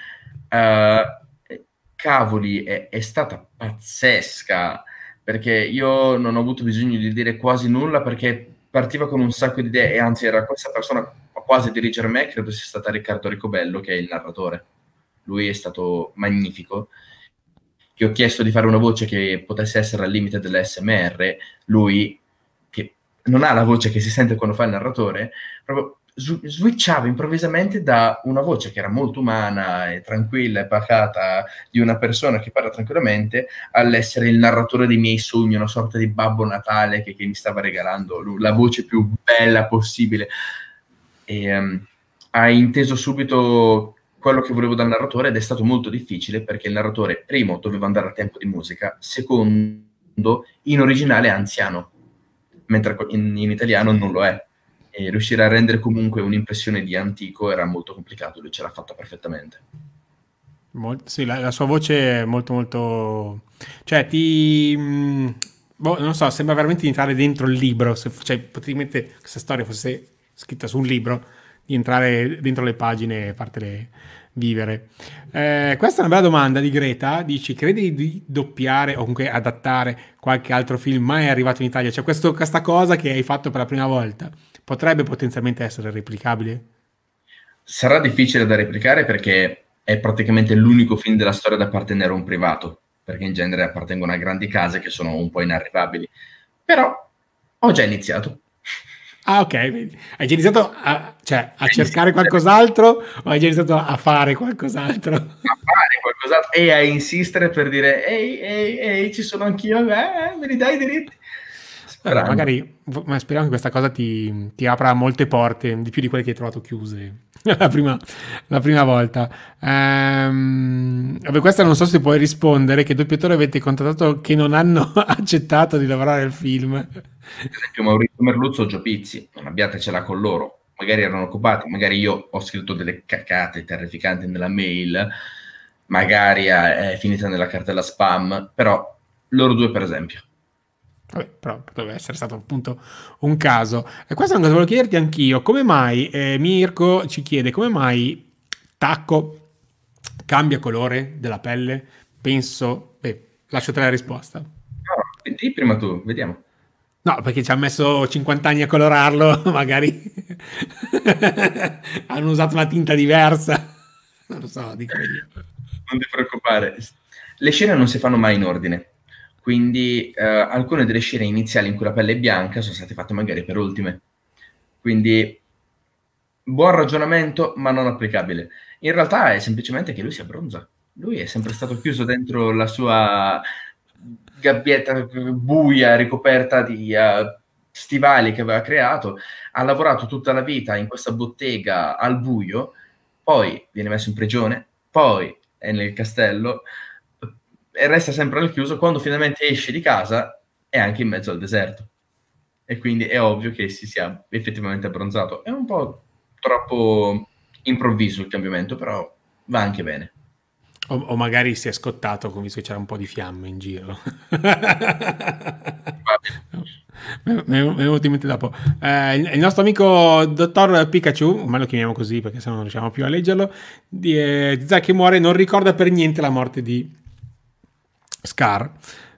cavoli, è stata pazzesca, perché io non ho avuto bisogno di dire quasi nulla, perché partiva con un sacco di idee, e anzi era questa persona a quasi dirigere me, credo sia stata Riccardo Ricobello, che è il narratore. Lui è stato magnifico. Gli ho chiesto di fare una voce che potesse essere al limite dell'ASMR, lui, che non ha la voce che si sente quando fa il narratore, proprio switchava improvvisamente da una voce che era molto umana e tranquilla e pacata di una persona che parla tranquillamente all'essere il narratore dei miei sogni, una sorta di Babbo Natale che mi stava regalando la voce più bella possibile, e ha inteso subito quello che volevo dal narratore, ed è stato molto difficile perché il narratore, primo, doveva andare a tempo di musica, secondo, in originale è anziano, mentre in italiano non lo è. E riuscire a rendere comunque un'impressione di antico era molto complicato, lui ce l'ha fatta perfettamente. Sì, la sua voce è molto molto... Cioè, non so, sembra veramente di entrare dentro il libro, cioè, praticamente questa storia fosse scritta su un libro, di entrare dentro le pagine e fartele vivere. Questa è una bella domanda di Greta, dici: credi di doppiare o comunque adattare qualche altro film mai arrivato in Italia? Cioè questa cosa che hai fatto per la prima volta potrebbe potenzialmente essere replicabile? sarà difficile da replicare perché è praticamente l'unico film della storia ad appartenere a un privato, perché in genere appartengono a grandi case che sono un po' inarrivabili. Però ho già iniziato. Ah, ok. Hai già iniziato a cercare qualcos'altro o hai già iniziato a fare qualcos'altro? A fare qualcos'altro e a insistere per dire ehi, ci sono anch'io, me li dai i diritti? Allora, magari, ma speriamo che questa cosa ti apra molte porte, di più di quelle che hai trovato chiuse la prima volta. Questa non so se puoi rispondere, che doppiatore avete contattato che non hanno accettato di lavorare al film? Per esempio Maurizio Merluzzo o Gio Pizzi, non abbiatecela con loro, magari erano occupati, magari io ho scritto delle cacate terrificanti nella mail, magari è finita nella cartella spam, però loro due per esempio. Vabbè, però doveva essere stato appunto un caso. E questo è una cosa che volevo chiederti anch'io. Come mai, Mirko ci chiede, come mai Tacco cambia colore della pelle? Penso, lascio te la risposta. No, di prima tu, vediamo. No, perché ci ha messo 50 anni a colorarlo, magari hanno usato una tinta diversa. Non lo so, dico io. Non ti preoccupare. Le scene non si fanno mai in ordine. Quindi alcune delle scene iniziali in cui la pelle è bianca sono state fatte magari per ultime. Quindi buon ragionamento, ma non applicabile. In realtà è semplicemente che lui si abbronza. Lui è sempre stato chiuso dentro la sua gabbietta buia, ricoperta di stivali che aveva creato. Ha lavorato tutta la vita in questa bottega al buio, poi viene messo in prigione, poi è nel castello, e resta sempre al chiuso. Quando finalmente esce di casa è anche in mezzo al deserto, e quindi è ovvio che si sia effettivamente abbronzato. È un po' troppo improvviso il cambiamento, però va anche bene. O magari si è scottato, visto che c'era un po' di fiamme in giro. Mi è venuto in mente dopo. Il nostro amico dottor Pikachu, ma lo chiamiamo così perché sennò non riusciamo più a leggerlo, Zacchi muore, non ricorda per niente la morte di Scar,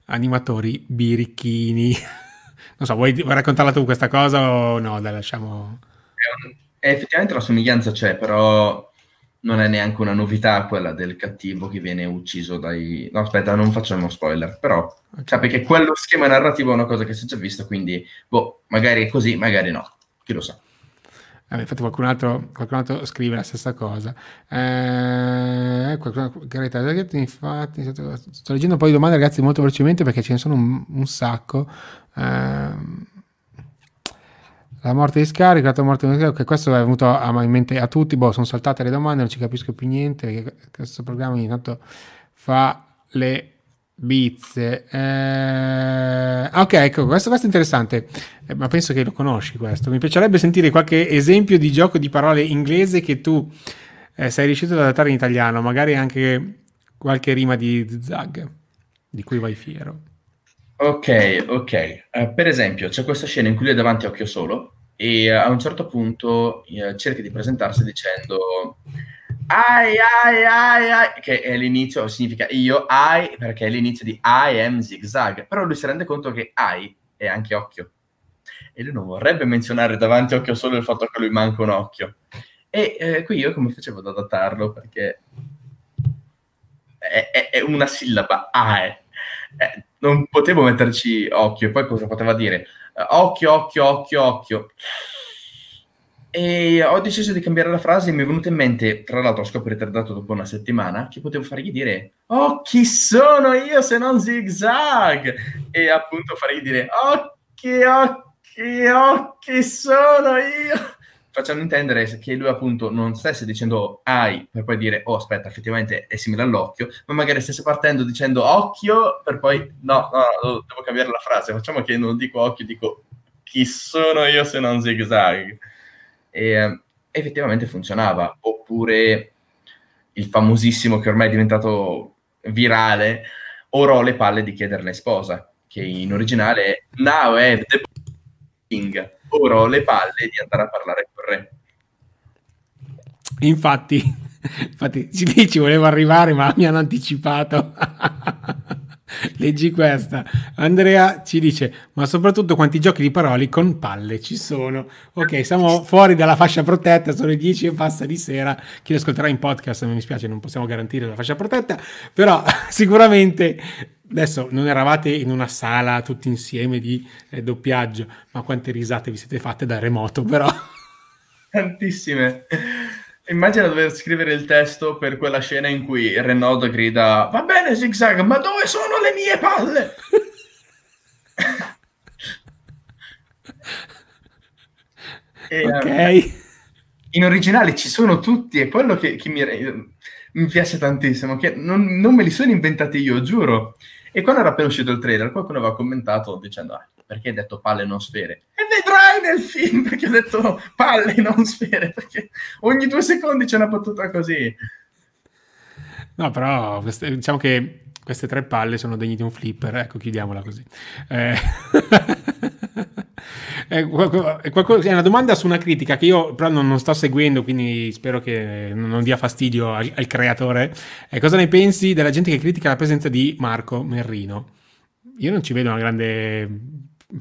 animatori birichini. Non so, vuoi raccontarla tu questa cosa o no? Dai, lasciamo. Effettivamente la somiglianza c'è, però non è neanche una novità quella del cattivo che viene ucciso dai... No, aspetta, non facciamo spoiler, però okay. Cioè, perché quello schema narrativo è una cosa che si è già vista, quindi magari è così, magari no, chi lo sa. Infatti qualcun altro scrive la stessa cosa. Infatti sto leggendo un po' di domande, ragazzi, molto velocemente perché ce ne sono un sacco. La morte di Scar, la morte di Scar, che questo è venuto in mente a tutti. Sono saltate le domande, non ci capisco più niente perché questo programma ogni tanto fa le bizze. Ok, ecco, questo è interessante, ma penso che lo conosci questo. Mi piacerebbe sentire qualche esempio di gioco di parole inglese che tu sei riuscito ad adattare in italiano, magari anche qualche rima di Zig Zag di cui vai fiero. Ok, per esempio c'è questa scena in cui lui è davanti a occhio solo e a un certo punto cerca di presentarsi dicendo ai, che è l'inizio, significa io, ai, perché è l'inizio di I am Zig Zag, però lui si rende conto che ai è anche occhio, e lui non vorrebbe menzionare davanti a occhio solo il fatto che lui manca un occhio, e qui io come facevo ad adattarlo, perché è una sillaba, ai, non potevo metterci occhio, e poi cosa poteva dire? Occhio. E ho deciso di cambiare la frase e mi è venuto in mente, tra l'altro a scopo ritardato dopo una settimana, che potevo fargli dire chi sono io se non Zig Zag, e appunto fargli dire chi sono io, facendo intendere che lui appunto non stesse dicendo ai per poi dire aspetta, effettivamente è simile all'occhio, ma magari stesse partendo dicendo occhio per poi no, devo cambiare la frase, facciamo che non dico occhio, dico chi sono io se non Zig Zag. E effettivamente funzionava. Oppure il famosissimo, che ormai è diventato virale, ora ho le palle di chiederle sposa, che in originale è now I have the king, ora ho le palle di andare a parlare con il re. Infatti ci volevo arrivare, ma mi hanno anticipato. Leggi questa. Andrea ci dice: ma soprattutto quanti giochi di parole con palle ci sono? Ok, siamo fuori dalla fascia protetta, sono le 10 e passa di sera. Chi lo ascolterà in podcast, mi dispiace, non possiamo garantire la fascia protetta, però sicuramente adesso non eravate in una sala tutti insieme di doppiaggio, ma quante risate vi siete fatte da remoto, però tantissime. Immagina dover scrivere il testo per quella scena in cui Renaud grida: va bene Zigzag, ma dove sono le mie palle? Ok. In originale ci sono tutti, è quello che mi piace tantissimo, che non me li sono inventati io, giuro. E quando era appena uscito il trailer, qualcuno aveva commentato dicendo: perché hai detto palle e non sfere? E vedrai nel film perché ho detto palle e non sfere, perché ogni 2 secondi c'è una battuta così. No, però diciamo che queste 3 palle sono degne di un flipper, ecco, chiudiamola così. È una domanda su una critica che io però non sto seguendo, quindi spero che non dia fastidio al creatore. Cosa ne pensi della gente che critica la presenza di Marco Merlino? Io non ci vedo una grande...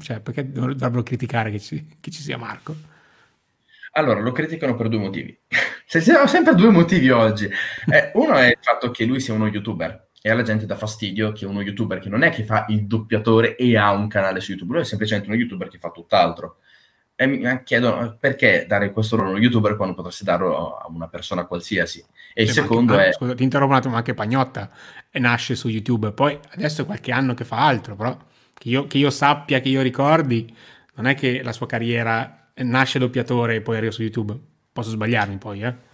cioè, perché dovrebbero criticare che ci sia Marco? Allora, lo criticano per 2 motivi. Se siamo sempre 2 motivi oggi. Uno è il fatto che lui sia uno youtuber, e alla gente dà fastidio che uno youtuber che non è che fa il doppiatore e ha un canale su YouTube, lui è semplicemente uno youtuber che fa tutt'altro. E mi chiedono: perché dare questo ruolo a uno youtuber quando potresti darlo a una persona qualsiasi? E il secondo è... Scusa, ti interrompo un attimo, anche Pagnotta nasce su YouTube, poi adesso è qualche anno che fa altro, però che io sappia, che io ricordi, non è che la sua carriera nasce doppiatore e poi arriva su YouTube. Posso sbagliarmi poi, eh?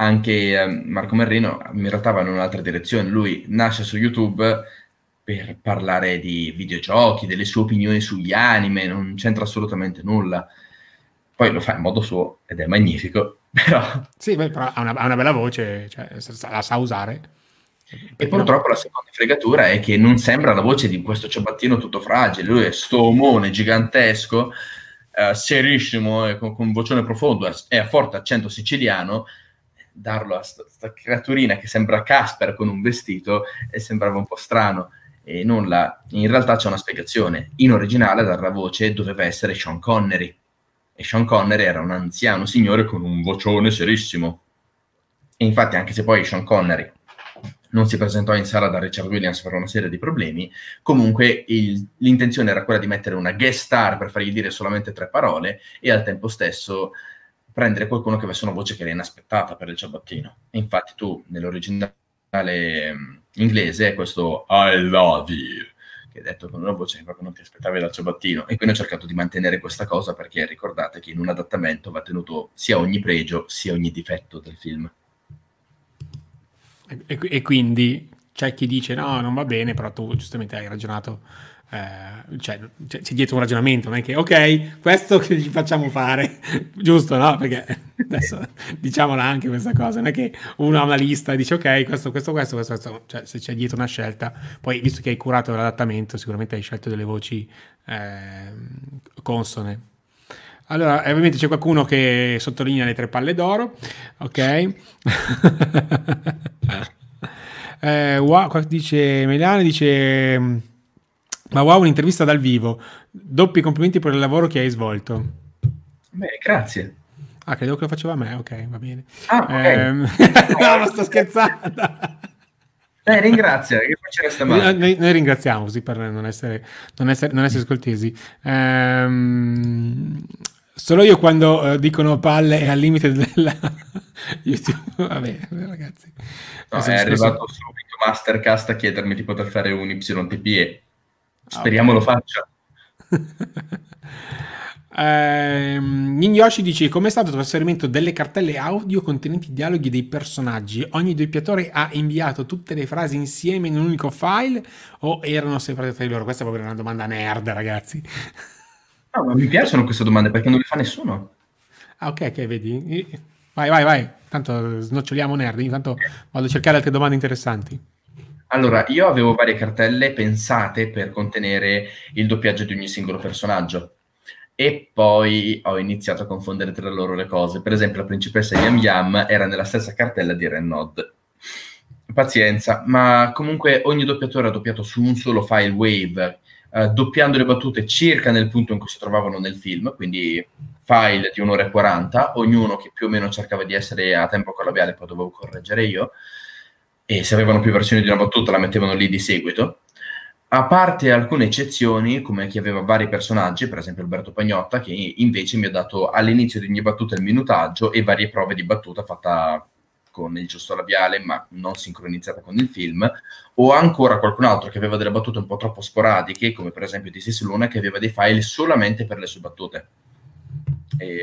Anche Marco Merlino miratava in un'altra direzione. Lui nasce su YouTube per parlare di videogiochi, delle sue opinioni sugli anime, non c'entra assolutamente nulla. Poi lo fa in modo suo ed è magnifico, però... Sì, però ha una bella voce, cioè, la sa usare. E purtroppo la seconda fregatura è che non sembra la voce di questo ciabattino tutto fragile. Lui è sto omone gigantesco, serissimo, con vocione profondo e a forte accento siciliano. Darlo a questa creaturina che sembra Casper con un vestito e sembrava un po' strano, e in realtà c'è una spiegazione. In originale dare la voce doveva essere Sean Connery, e Sean Connery era un anziano signore con un vocione serissimo, e infatti anche se poi Sean Connery non si presentò in sala da Richard Williams per una serie di problemi, comunque l'intenzione era quella di mettere una guest star per fargli dire solamente 3 parole e al tempo stesso prendere qualcuno che avesse una voce che era inaspettata per il ciabattino. Infatti tu, nell'originale inglese, è questo I love you, che è detto con una voce che proprio non ti aspettavi dal ciabattino, e quindi ho cercato di mantenere questa cosa, perché ricordate che in un adattamento va tenuto sia ogni pregio, sia ogni difetto del film. E quindi c'è chi dice no, non va bene, però tu giustamente hai ragionato, c'è dietro un ragionamento, non è che ok, questo che gli facciamo fare, giusto, no? Perché adesso diciamola anche questa cosa, non è che uno ha una lista e dice ok, questo, cioè, se c'è dietro una scelta. Poi, visto che hai curato l'adattamento, sicuramente hai scelto delle voci consone. Allora, ovviamente c'è qualcuno che sottolinea le 3 palle d'oro, ok. Wow, dice Melania, dice: ma wow, un'intervista dal vivo, doppi complimenti per il lavoro che hai svolto. Beh, grazie. Ah, credo che lo faceva a me, ok, va bene. Ah, okay. No, ma sto scherzando. Ringrazio, che faccio male. Noi ringraziamo, così per non essere scoltesi. Solo io quando dicono palle è al limite della YouTube. Vabbè, ragazzi. No, è arrivato subito Mastercast a chiedermi di poter fare un YTPE. Speriamo lo faccia. Ninyoshi dice: com'è stato il trasferimento delle cartelle audio contenenti i dialoghi dei personaggi? Ogni doppiatore ha inviato tutte le frasi insieme in un unico file o erano separate tra di loro? Questa è proprio una domanda nerd, ragazzi. No, ma mi piacciono queste domande perché non le fa nessuno. Ah, ok, vedi. Vai. Tanto snoccioliamo nerd, intanto vado a cercare altre domande interessanti. Allora, io avevo varie cartelle pensate per contenere il doppiaggio di ogni singolo personaggio, e poi ho iniziato a confondere tra loro le cose. Per esempio, la principessa Yam Yam era nella stessa cartella di Renaud, Pazienza, ma comunque ogni doppiatore ha doppiato su un solo file wave, doppiando le battute circa nel punto in cui si trovavano nel film, quindi file di 1 ora e 40, ognuno che più o meno cercava di essere a tempo collabiale, poi dovevo correggere io, e se avevano più versioni di una battuta la mettevano lì di seguito, a parte alcune eccezioni, come chi aveva vari personaggi, per esempio Alberto Pagnotta, che invece mi ha dato all'inizio di ogni battuta il minutaggio e varie prove di battuta fatta con il gesto labiale, ma non sincronizzata con il film, o ancora qualcun altro che aveva delle battute un po' troppo sporadiche, come per esempio This is Luna, che aveva dei file solamente per le sue battute. E,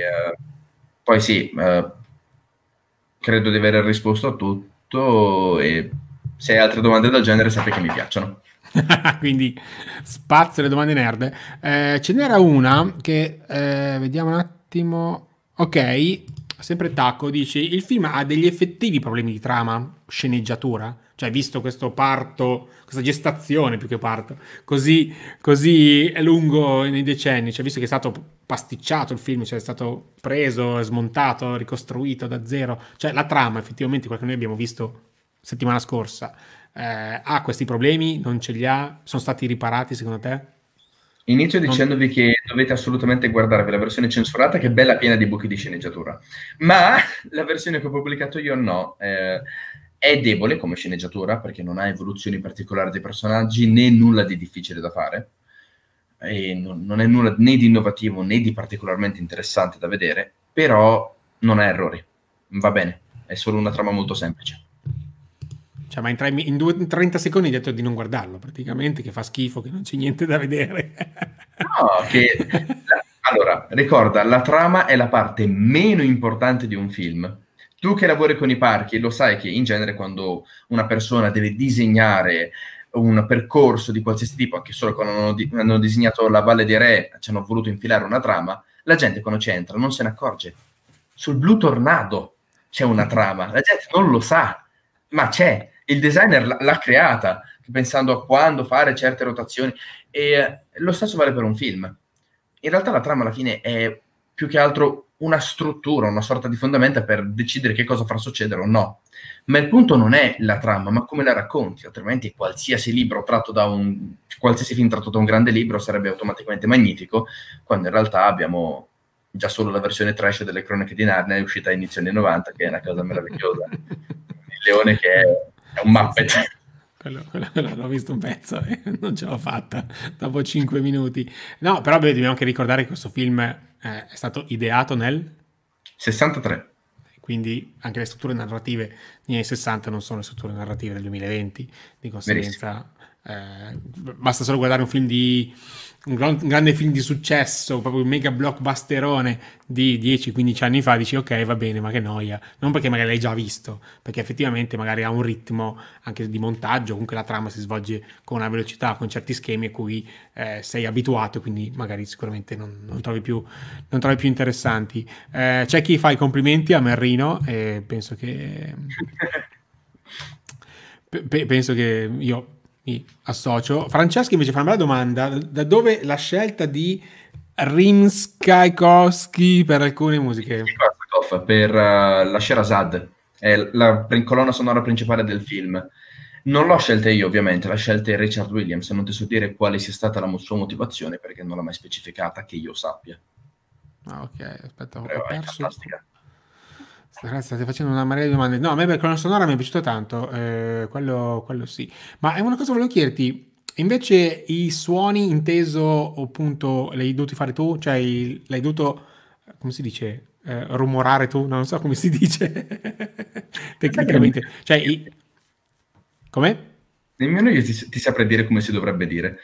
poi sì, credo di aver risposto a tutto, e se hai altre domande del genere sappi che mi piacciono. Quindi spazio alle domande nerd. Ce n'era una che, vediamo un attimo, ok, sempre Tacco dice: il film ha degli effettivi problemi di trama, sceneggiatura, cioè visto questo parto, questa gestazione più che parto, così lungo nei decenni, cioè visto che è stato pasticciato il film, cioè è stato preso, smontato, ricostruito da zero, cioè la trama effettivamente, quella che noi abbiamo visto settimana scorsa, ha questi problemi, non ce li ha, sono stati riparati secondo te? Inizio dicendovi che dovete assolutamente guardarvi la versione censurata, che è bella piena di buchi di sceneggiatura, ma la versione che ho pubblicato io no, è debole come sceneggiatura perché non ha evoluzioni particolari dei personaggi né nulla di difficile da fare, e non è nulla né di innovativo né di particolarmente interessante da vedere, però non ha errori, va bene, è solo una trama molto semplice. Cioè, ma in 30 secondi hai detto di non guardarlo, praticamente, che fa schifo, che non c'è niente da vedere. No, che... Allora, ricorda, la trama è la parte meno importante di un film. Tu che lavori con i parchi lo sai che in genere quando una persona deve disegnare un percorso di qualsiasi tipo, anche solo quando hanno disegnato la Valle dei Re, ci hanno voluto infilare una trama, la gente quando ci entra non se ne accorge. Sul Blu Tornado c'è una trama, la gente non lo sa, ma c'è. Il designer l'ha creata, pensando a quando fare certe rotazioni, e lo stesso vale per un film. In realtà la trama alla fine è più che altro una struttura, una sorta di fondamenta per decidere che cosa far succedere o no. Ma il punto non è la trama, ma come la racconti, altrimenti qualsiasi libro tratto da qualsiasi film tratto da un grande libro sarebbe automaticamente magnifico, quando in realtà abbiamo già solo la versione trash delle Cronache di Narnia, uscita a inizio anni 90, che è una cosa meravigliosa. Il leone che è un Muppet. Sì, sì. Quello l'ho visto un pezzo e non ce l'ho fatta dopo 5 minuti. No, però beh, dobbiamo anche ricordare che questo film è stato ideato nel 63. Quindi anche le strutture narrative negli anni 60 non sono le strutture narrative del 2020, di conseguenza basta solo guardare un film di un grande film di successo, proprio un mega blockbusterone di 10-15 anni fa, dici ok va bene, ma che noia, non perché magari l'hai già visto, perché effettivamente magari ha un ritmo anche di montaggio, comunque la trama si svolge con una velocità, con certi schemi a cui sei abituato, quindi magari sicuramente non trovi più interessanti. C'è chi fa i complimenti a Merlino e penso che io mi associo. Francesco invece fa una bella domanda: da dove la scelta di Rimskij-Korsakov per alcune musiche? Per la Scheherazade, è la colonna sonora principale del film. Non l'ho scelta io ovviamente, l'ha scelta Richard Williams, non ti so dire quale sia stata la sua motivazione perché non l'ha mai specificata che io sappia. Ah, ok, aspetta, ho perso. Fantastica. Ragazzi, state facendo una marea di domande. No, a me per colonna sonora mi è piaciuto tanto, quello sì. Ma è una cosa che volevo chiederti, invece i suoni, inteso appunto, li hai dovuti fare tu? Cioè l'hai dovuto, come si dice, rumorare tu? No, non so come si dice tecnicamente. Cioè, come? Nemmeno io ti saprei dire come si dovrebbe dire.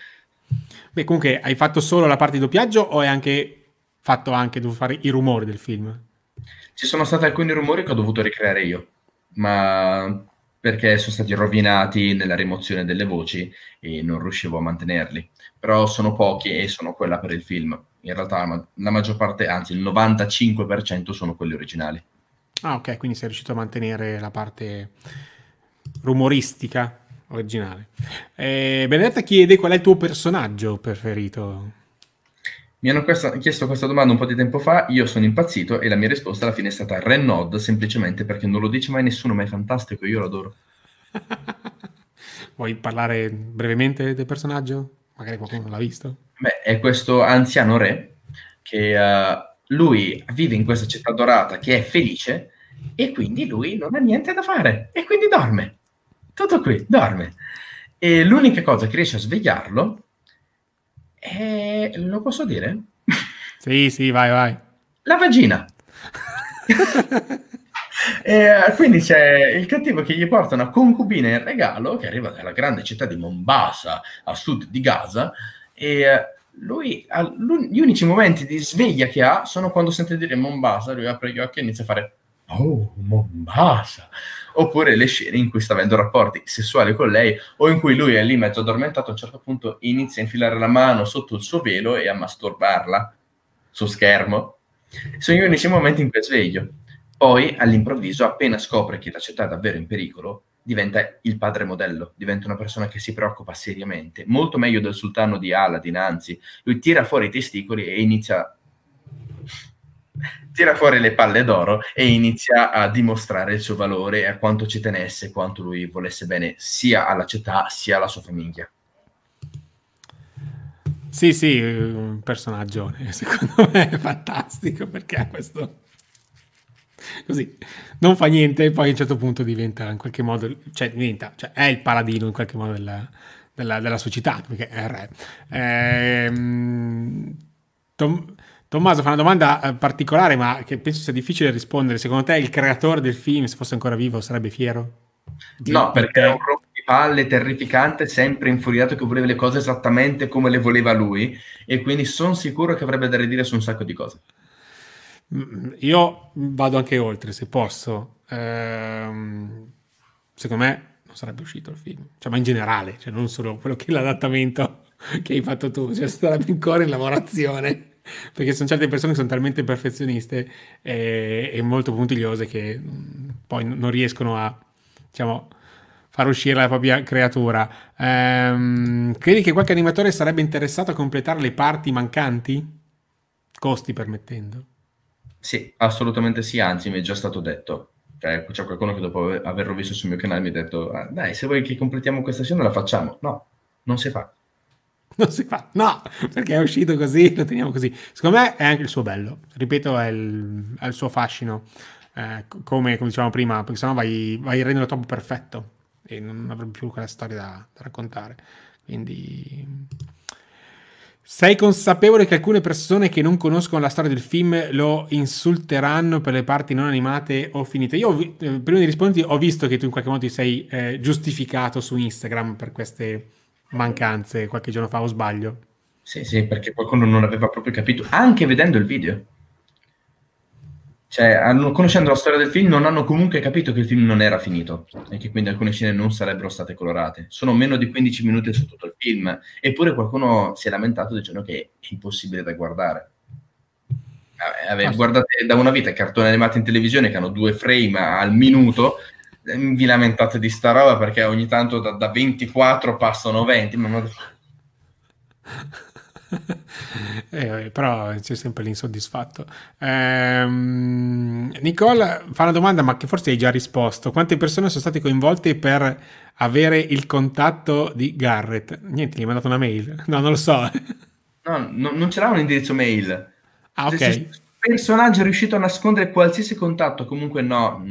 Beh, comunque hai fatto solo la parte di doppiaggio o hai anche fatto dovuto fare i rumori del film? Ci sono stati alcuni rumori che ho dovuto ricreare io, ma perché sono stati rovinati nella rimozione delle voci e non riuscivo a mantenerli. Però sono pochi e sono quella per il film. In realtà la maggior parte, anzi il 95% sono quelli originali. Ah ok, quindi sei riuscito a mantenere la parte rumoristica originale. Benedetta chiede qual è il tuo personaggio preferito. Mi hanno chiesto questa domanda un po' di tempo fa, io sono impazzito e la mia risposta alla fine è stata Ren Nod, semplicemente perché non lo dice mai nessuno, ma è fantastico, io lo adoro. Vuoi parlare brevemente del personaggio? Magari qualcuno l'ha visto. Beh, è questo anziano re che lui vive in questa città dorata che è felice e quindi lui non ha niente da fare e quindi dorme. Tutto qui, dorme. E l'unica cosa che riesce a svegliarlo è... lo posso dire? Sì, sì, vai, vai. La vagina. Quindi c'è il cattivo che gli porta una concubina in regalo che arriva dalla grande città di Mombasa a sud di Gaza e lui, gli unici momenti di sveglia che ha sono quando sente dire Mombasa, lui apre gli occhi e inizia a fare "Oh, Mombasa", oppure le scene in cui sta avendo rapporti sessuali con lei o in cui lui è lì mezzo addormentato, a un certo punto inizia a infilare la mano sotto il suo velo e a masturbarla su schermo. Sono gli unici momenti in cui è sveglio. Poi, all'improvviso, appena scopre che la città è davvero in pericolo, diventa il padre modello, diventa una persona che si preoccupa seriamente, molto meglio del sultano di Aladdin, anzi. Lui tira fuori i testicoli e inizia... tira fuori le palle d'oro e inizia a dimostrare il suo valore e a quanto ci tenesse, quanto lui volesse bene sia alla città, sia alla sua famiglia. Sì, sì, un personaggione, secondo me è fantastico, perché ha questo... così non fa niente e poi a un certo punto diventa in qualche modo, cioè è il paladino in qualche modo della sua città, perché è il re. Tommaso fa una domanda particolare ma che penso sia difficile rispondere. Secondo te il creatore del film, se fosse ancora vivo, sarebbe fiero? No, perché è un rombo di palle terrificante, sempre infuriato, che voleva le cose esattamente come le voleva lui e quindi sono sicuro che avrebbe da ridire su un sacco di cose. Io vado anche oltre, se posso. Secondo me non sarebbe uscito il film, cioè, ma in generale, cioè, non solo quello che è l'adattamento che hai fatto tu, cioè, sarebbe ancora in lavorazione, perché sono certe persone che sono talmente perfezioniste e molto puntigliose che poi non riescono a, diciamo, far uscire la propria creatura. Credi che qualche animatore sarebbe interessato a completare le parti mancanti? Costi permettendo. Sì, assolutamente sì, anzi mi è già stato detto, cioè, c'è qualcuno che dopo averlo visto sul mio canale mi ha detto dai, se vuoi che completiamo questa scena la facciamo. No, non si fa, non si fa, no, perché è uscito così, lo teniamo così. Secondo me è anche il suo bello, ripeto, è il suo fascino, come dicevamo prima, perché sennò vai a renderlo troppo perfetto e non avrai più quella storia da raccontare. Quindi... sei consapevole che alcune persone che non conoscono la storia del film lo insulteranno per le parti non animate o finite? Io, prima di risponderti, ho visto che tu in qualche modo ti sei giustificato su Instagram per queste mancanze qualche giorno fa, o sbaglio? Sì, sì, perché qualcuno non aveva proprio capito, anche vedendo il video. Cioè, conoscendo la storia del film, non hanno comunque capito che il film non era finito e che quindi alcune scene non sarebbero state colorate. Sono meno di 15 minuti su tutto il film, eppure qualcuno si è lamentato dicendo che è impossibile da guardare. Vabbè, guardate da una vita cartoni animati in televisione che hanno 2 frame al minuto, vi lamentate di sta roba perché ogni tanto da 24 passano 20, ma non... però c'è sempre l'insoddisfatto. Nicola fa una domanda, ma che forse hai già risposto: quante persone sono state coinvolte per avere il contatto di Garrett? Niente, gli hai mandato una mail? No, non lo so. No, non c'era un indirizzo mail. Ah, ok. Se il personaggio è riuscito a nascondere qualsiasi contatto, comunque no,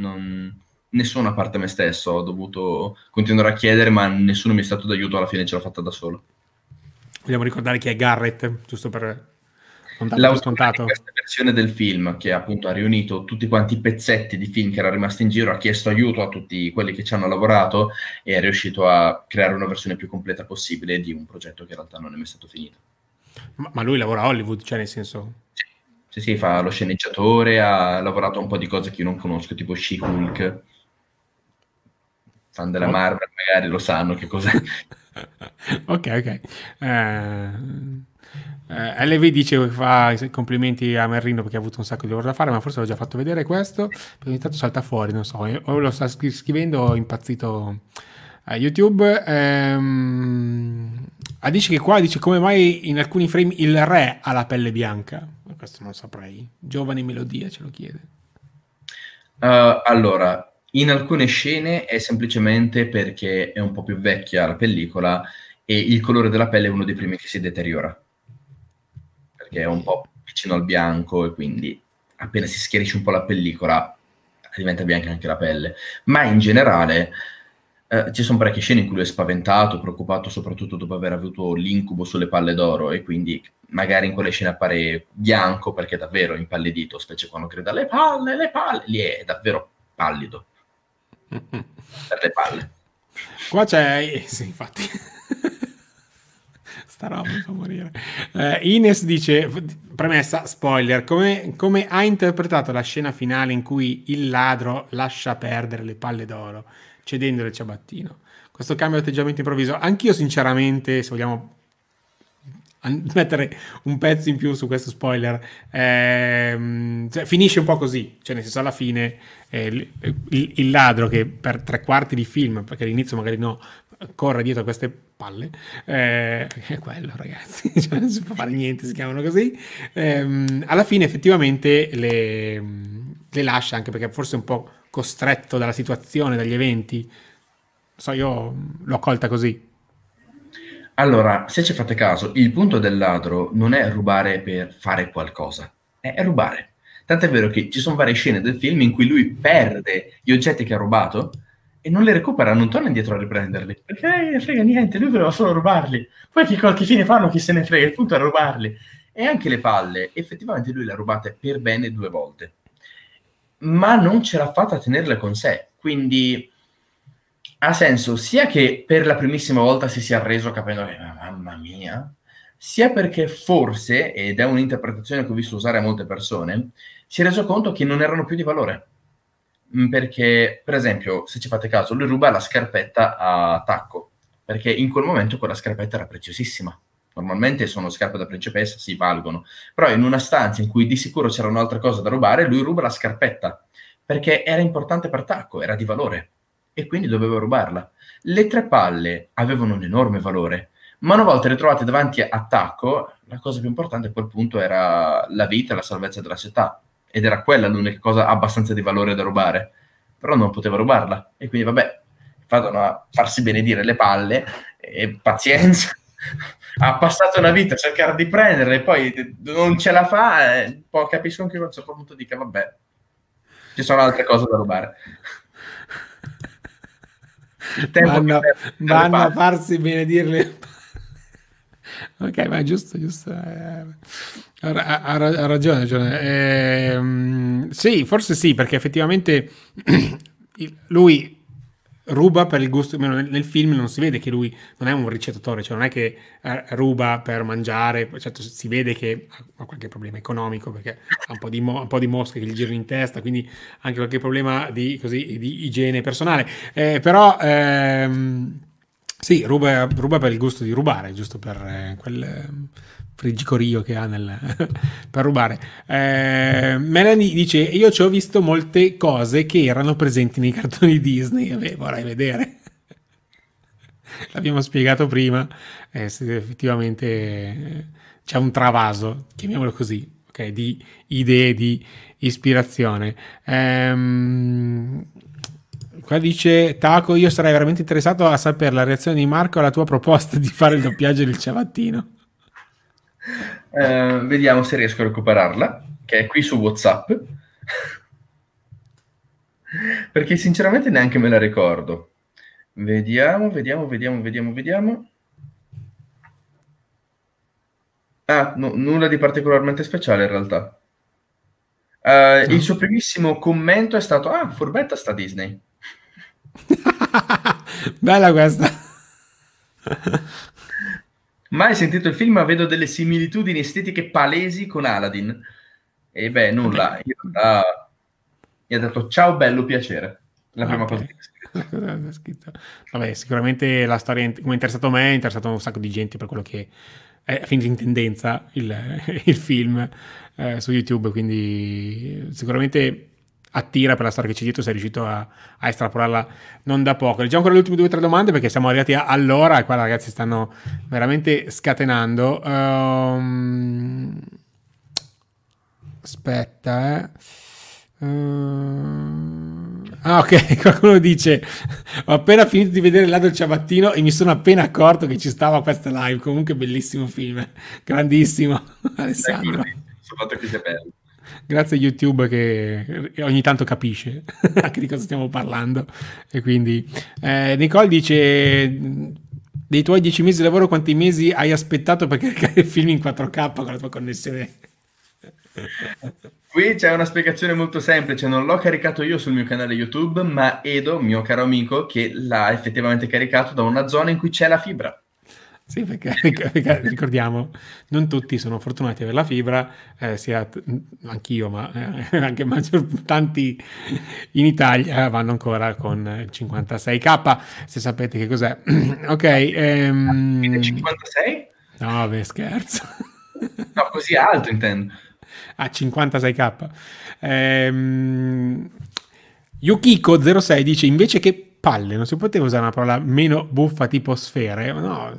nessuno, a parte me stesso. Ho dovuto continuare a chiedere, ma nessuno mi è stato d'aiuto, alla fine ce l'ho fatta da solo. Vogliamo ricordare chi è Garrett, giusto per scontato. Questa versione del film, che appunto ha riunito tutti quanti i pezzetti di film che era rimasto in giro, ha chiesto aiuto a tutti quelli che ci hanno lavorato e è riuscito a creare una versione più completa possibile di un progetto che in realtà non è mai stato finito. Ma lui lavora a Hollywood, cioè nel senso... Sì, sì, fa lo sceneggiatore, ha lavorato a un po' di cose che io non conosco, tipo She-Hulk. Fan della Marvel magari lo sanno che cos'è. Ok. LV dice, fa complimenti a Merlino perché ha avuto un sacco di lavoro da fare, ma forse l'ho già fatto vedere questo, perché ogni tanto salta fuori, non so, o lo sta scrivendo impazzito a YouTube. Dice che qua dice come mai in alcuni frame il re ha la pelle bianca. Questo non saprei. Giovane Melodia ce lo chiede. Allora, In alcune scene è semplicemente perché è un po' più vecchia la pellicola e il colore della pelle è uno dei primi che si deteriora, perché è un po' vicino al bianco e quindi appena si schiarisce un po' la pellicola diventa bianca anche la pelle. Ma in generale ci sono parecchie scene in cui lui è spaventato, preoccupato, soprattutto dopo aver avuto l'incubo sulle palle d'oro, e quindi magari in quelle scene appare bianco perché è davvero impallidito, specie quando creda le palle, lì è davvero pallido per le palle. Qua c'è, sì, infatti sta roba mi fa morire. Ines dice, premessa, spoiler, come ha interpretato la scena finale in cui il ladro lascia perdere le palle d'oro cedendole il ciabattino? Questo cambio di atteggiamento improvviso, anch'io sinceramente, se vogliamo mettere un pezzo in più su questo spoiler, cioè, finisce un po' così, cioè nel senso alla fine il ladro che per tre quarti di film, perché all'inizio magari no, corre dietro a queste palle, è quello ragazzi, cioè, non si può fare niente, si chiamano così, alla fine effettivamente le lascia, anche perché forse un po' costretto dalla situazione, dagli eventi, so, io l'ho colta così. Allora, se ci fate caso, il punto del ladro non è rubare per fare qualcosa, è rubare. Tant'è vero che ci sono varie scene del film in cui lui perde gli oggetti che ha rubato e non li recupera, non torna indietro a riprenderli, perché ne frega niente, lui voleva solo rubarli. Poi che fine fanno, chi se ne frega, il punto è rubarli. E anche le palle, effettivamente lui le ha rubate per bene 2 volte, ma non ce l'ha fatta a tenerle con sé, quindi ha senso sia che per la primissima volta si sia arreso capendo che mamma mia, sia perché forse, ed è un'interpretazione che ho visto usare a molte persone, si è reso conto che non erano più di valore. Perché, per esempio, se ci fate caso, lui ruba la scarpetta a Tacco, perché in quel momento quella scarpetta era preziosissima. Normalmente sono scarpe da principessa, si valgono, però in una stanza in cui di sicuro c'era un'altra cosa da rubare, lui ruba la scarpetta, perché era importante per Tacco, era di valore, e quindi doveva rubarla. Le 3 palle avevano un enorme valore, ma una volta ritrovate davanti a Tacco, la cosa più importante a quel punto era la vita e la salvezza della città. Ed era quella l'unica cosa abbastanza di valore da rubare, però non poteva rubarla, e quindi vabbè, vanno a farsi benedire le palle, e pazienza, ha passato una vita a cercare di prenderle, e poi non ce la fa, poi capisco anche che a un certo punto dica vabbè, ci sono altre cose da rubare. Il tempo vanno a farsi benedire le palle. Ok, ma è giusto. Ha ragione. Sì, forse sì, perché effettivamente lui ruba per il gusto, nel film non si vede che lui non è un ricettatore, cioè non è che ruba per mangiare, certo si vede che ha qualche problema economico, perché ha un po' di mosche che gli girano in testa, quindi anche qualche problema di igiene personale, però... Sì, ruba per il gusto di rubare, giusto per quel frigicorio che ha per rubare. Melanie dice, io ci ho visto molte cose che erano presenti nei cartoni Disney, vorrei vedere. L'abbiamo spiegato prima, se effettivamente c'è un travaso, chiamiamolo così, ok, di idee, di ispirazione. Qua dice Taco, io sarei veramente interessato a sapere la reazione di Marco alla tua proposta di fare il doppiaggio del ciabattino. Vediamo se riesco a recuperarla, che è qui su WhatsApp, perché sinceramente neanche me la ricordo. Vediamo. Ah, no, nulla di particolarmente speciale in realtà. Il suo primissimo commento è stato, ah, furbetta sta Disney. Bella questa. Mai sentito il film, ma vedo delle similitudini estetiche palesi con Aladdin. E beh, nulla, okay. Mi ha detto ciao bello, piacere, la prima cosa che ho scritto. Vabbè, sicuramente la storia, come è interessato me, è interessato un sacco di gente, per quello che è finito in tendenza il film su YouTube, quindi sicuramente attira per la storia che c'è dietro. Sei riuscito a estrapolarla non da poco. Leggiamo ancora le ultime 2 o 3 domande, perché siamo arrivati all'ora e qua ragazzi stanno veramente scatenando. Aspetta. Ah, ok, qualcuno dice: ho appena finito di vedere Ladro il ciabattino e mi sono appena accorto che ci stava questa live. Comunque bellissimo film, grandissimo, Alessandro. Fatto che sia bello. Grazie a YouTube che ogni tanto capisce anche di cosa stiamo parlando. E quindi Nicole dice: dei tuoi 10 mesi di lavoro quanti mesi hai aspettato per caricare il film in 4K con la tua connessione? Qui c'è una spiegazione molto semplice, non l'ho caricato io sul mio canale YouTube, ma Edo, mio caro amico, che l'ha effettivamente caricato da una zona in cui c'è la fibra. Sì, perché ricordiamo, non tutti sono fortunati ad avere la fibra, sia anch'io, ma anche tanti in Italia vanno ancora con 56K, se sapete che cos'è. Ok. 56? No, beh, scherzo. No, così alto intendo. A 56K. Yukiko06 dice: invece che palle, non si poteva usare una parola meno buffa tipo sfere? No,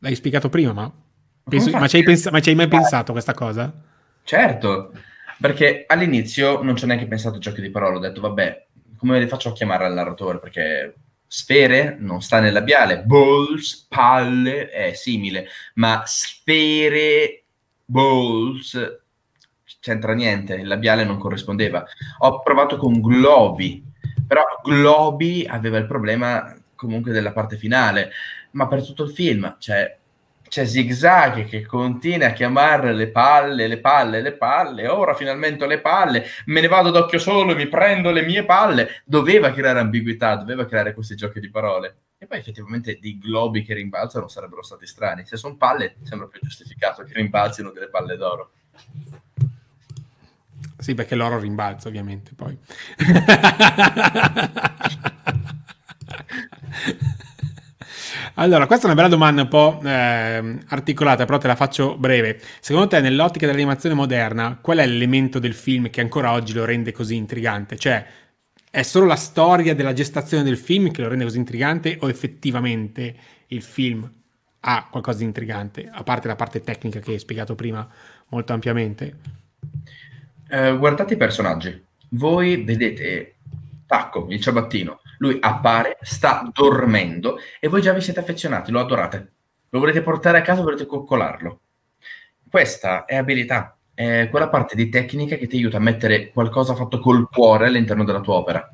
l'hai spiegato prima, ma ci hai mai pensato questa cosa? Certo, perché all'inizio non ci ho neanche pensato al gioco di parole, ho detto vabbè, come le faccio a chiamare al narratore, perché sfere non sta nel labiale, balls, palle è simile, ma sfere, balls c'entra niente, il labiale non corrispondeva. Ho provato con globi, però globi aveva il problema comunque della parte finale, ma per tutto il film c'è Zigzag che continua a chiamare le palle, ora finalmente ho le palle, me ne vado d'occhio solo, mi prendo le mie palle. Doveva creare ambiguità, doveva creare questi giochi di parole. E poi effettivamente dei globi che rimbalzano sarebbero stati strani, se sono palle sembra più giustificato che rimbalzino delle palle d'oro. Sì, perché l'oro rimbalza ovviamente poi. Allora, questa è una bella domanda un po' articolata, però te la faccio breve. Secondo te, nell'ottica dell'animazione moderna, qual è l'elemento del film che ancora oggi lo rende così intrigante? Cioè, è solo la storia della gestazione del film che lo rende così intrigante o effettivamente il film ha qualcosa di intrigante, a parte la parte tecnica che hai spiegato prima molto ampiamente? Guardate i personaggi, voi vedete Tacco, il ciabattino, lui appare, sta dormendo e voi già vi siete affezionati, lo adorate, lo volete portare a casa, volete coccolarlo. Questa è abilità, è quella parte di tecnica che ti aiuta a mettere qualcosa fatto col cuore all'interno della tua opera,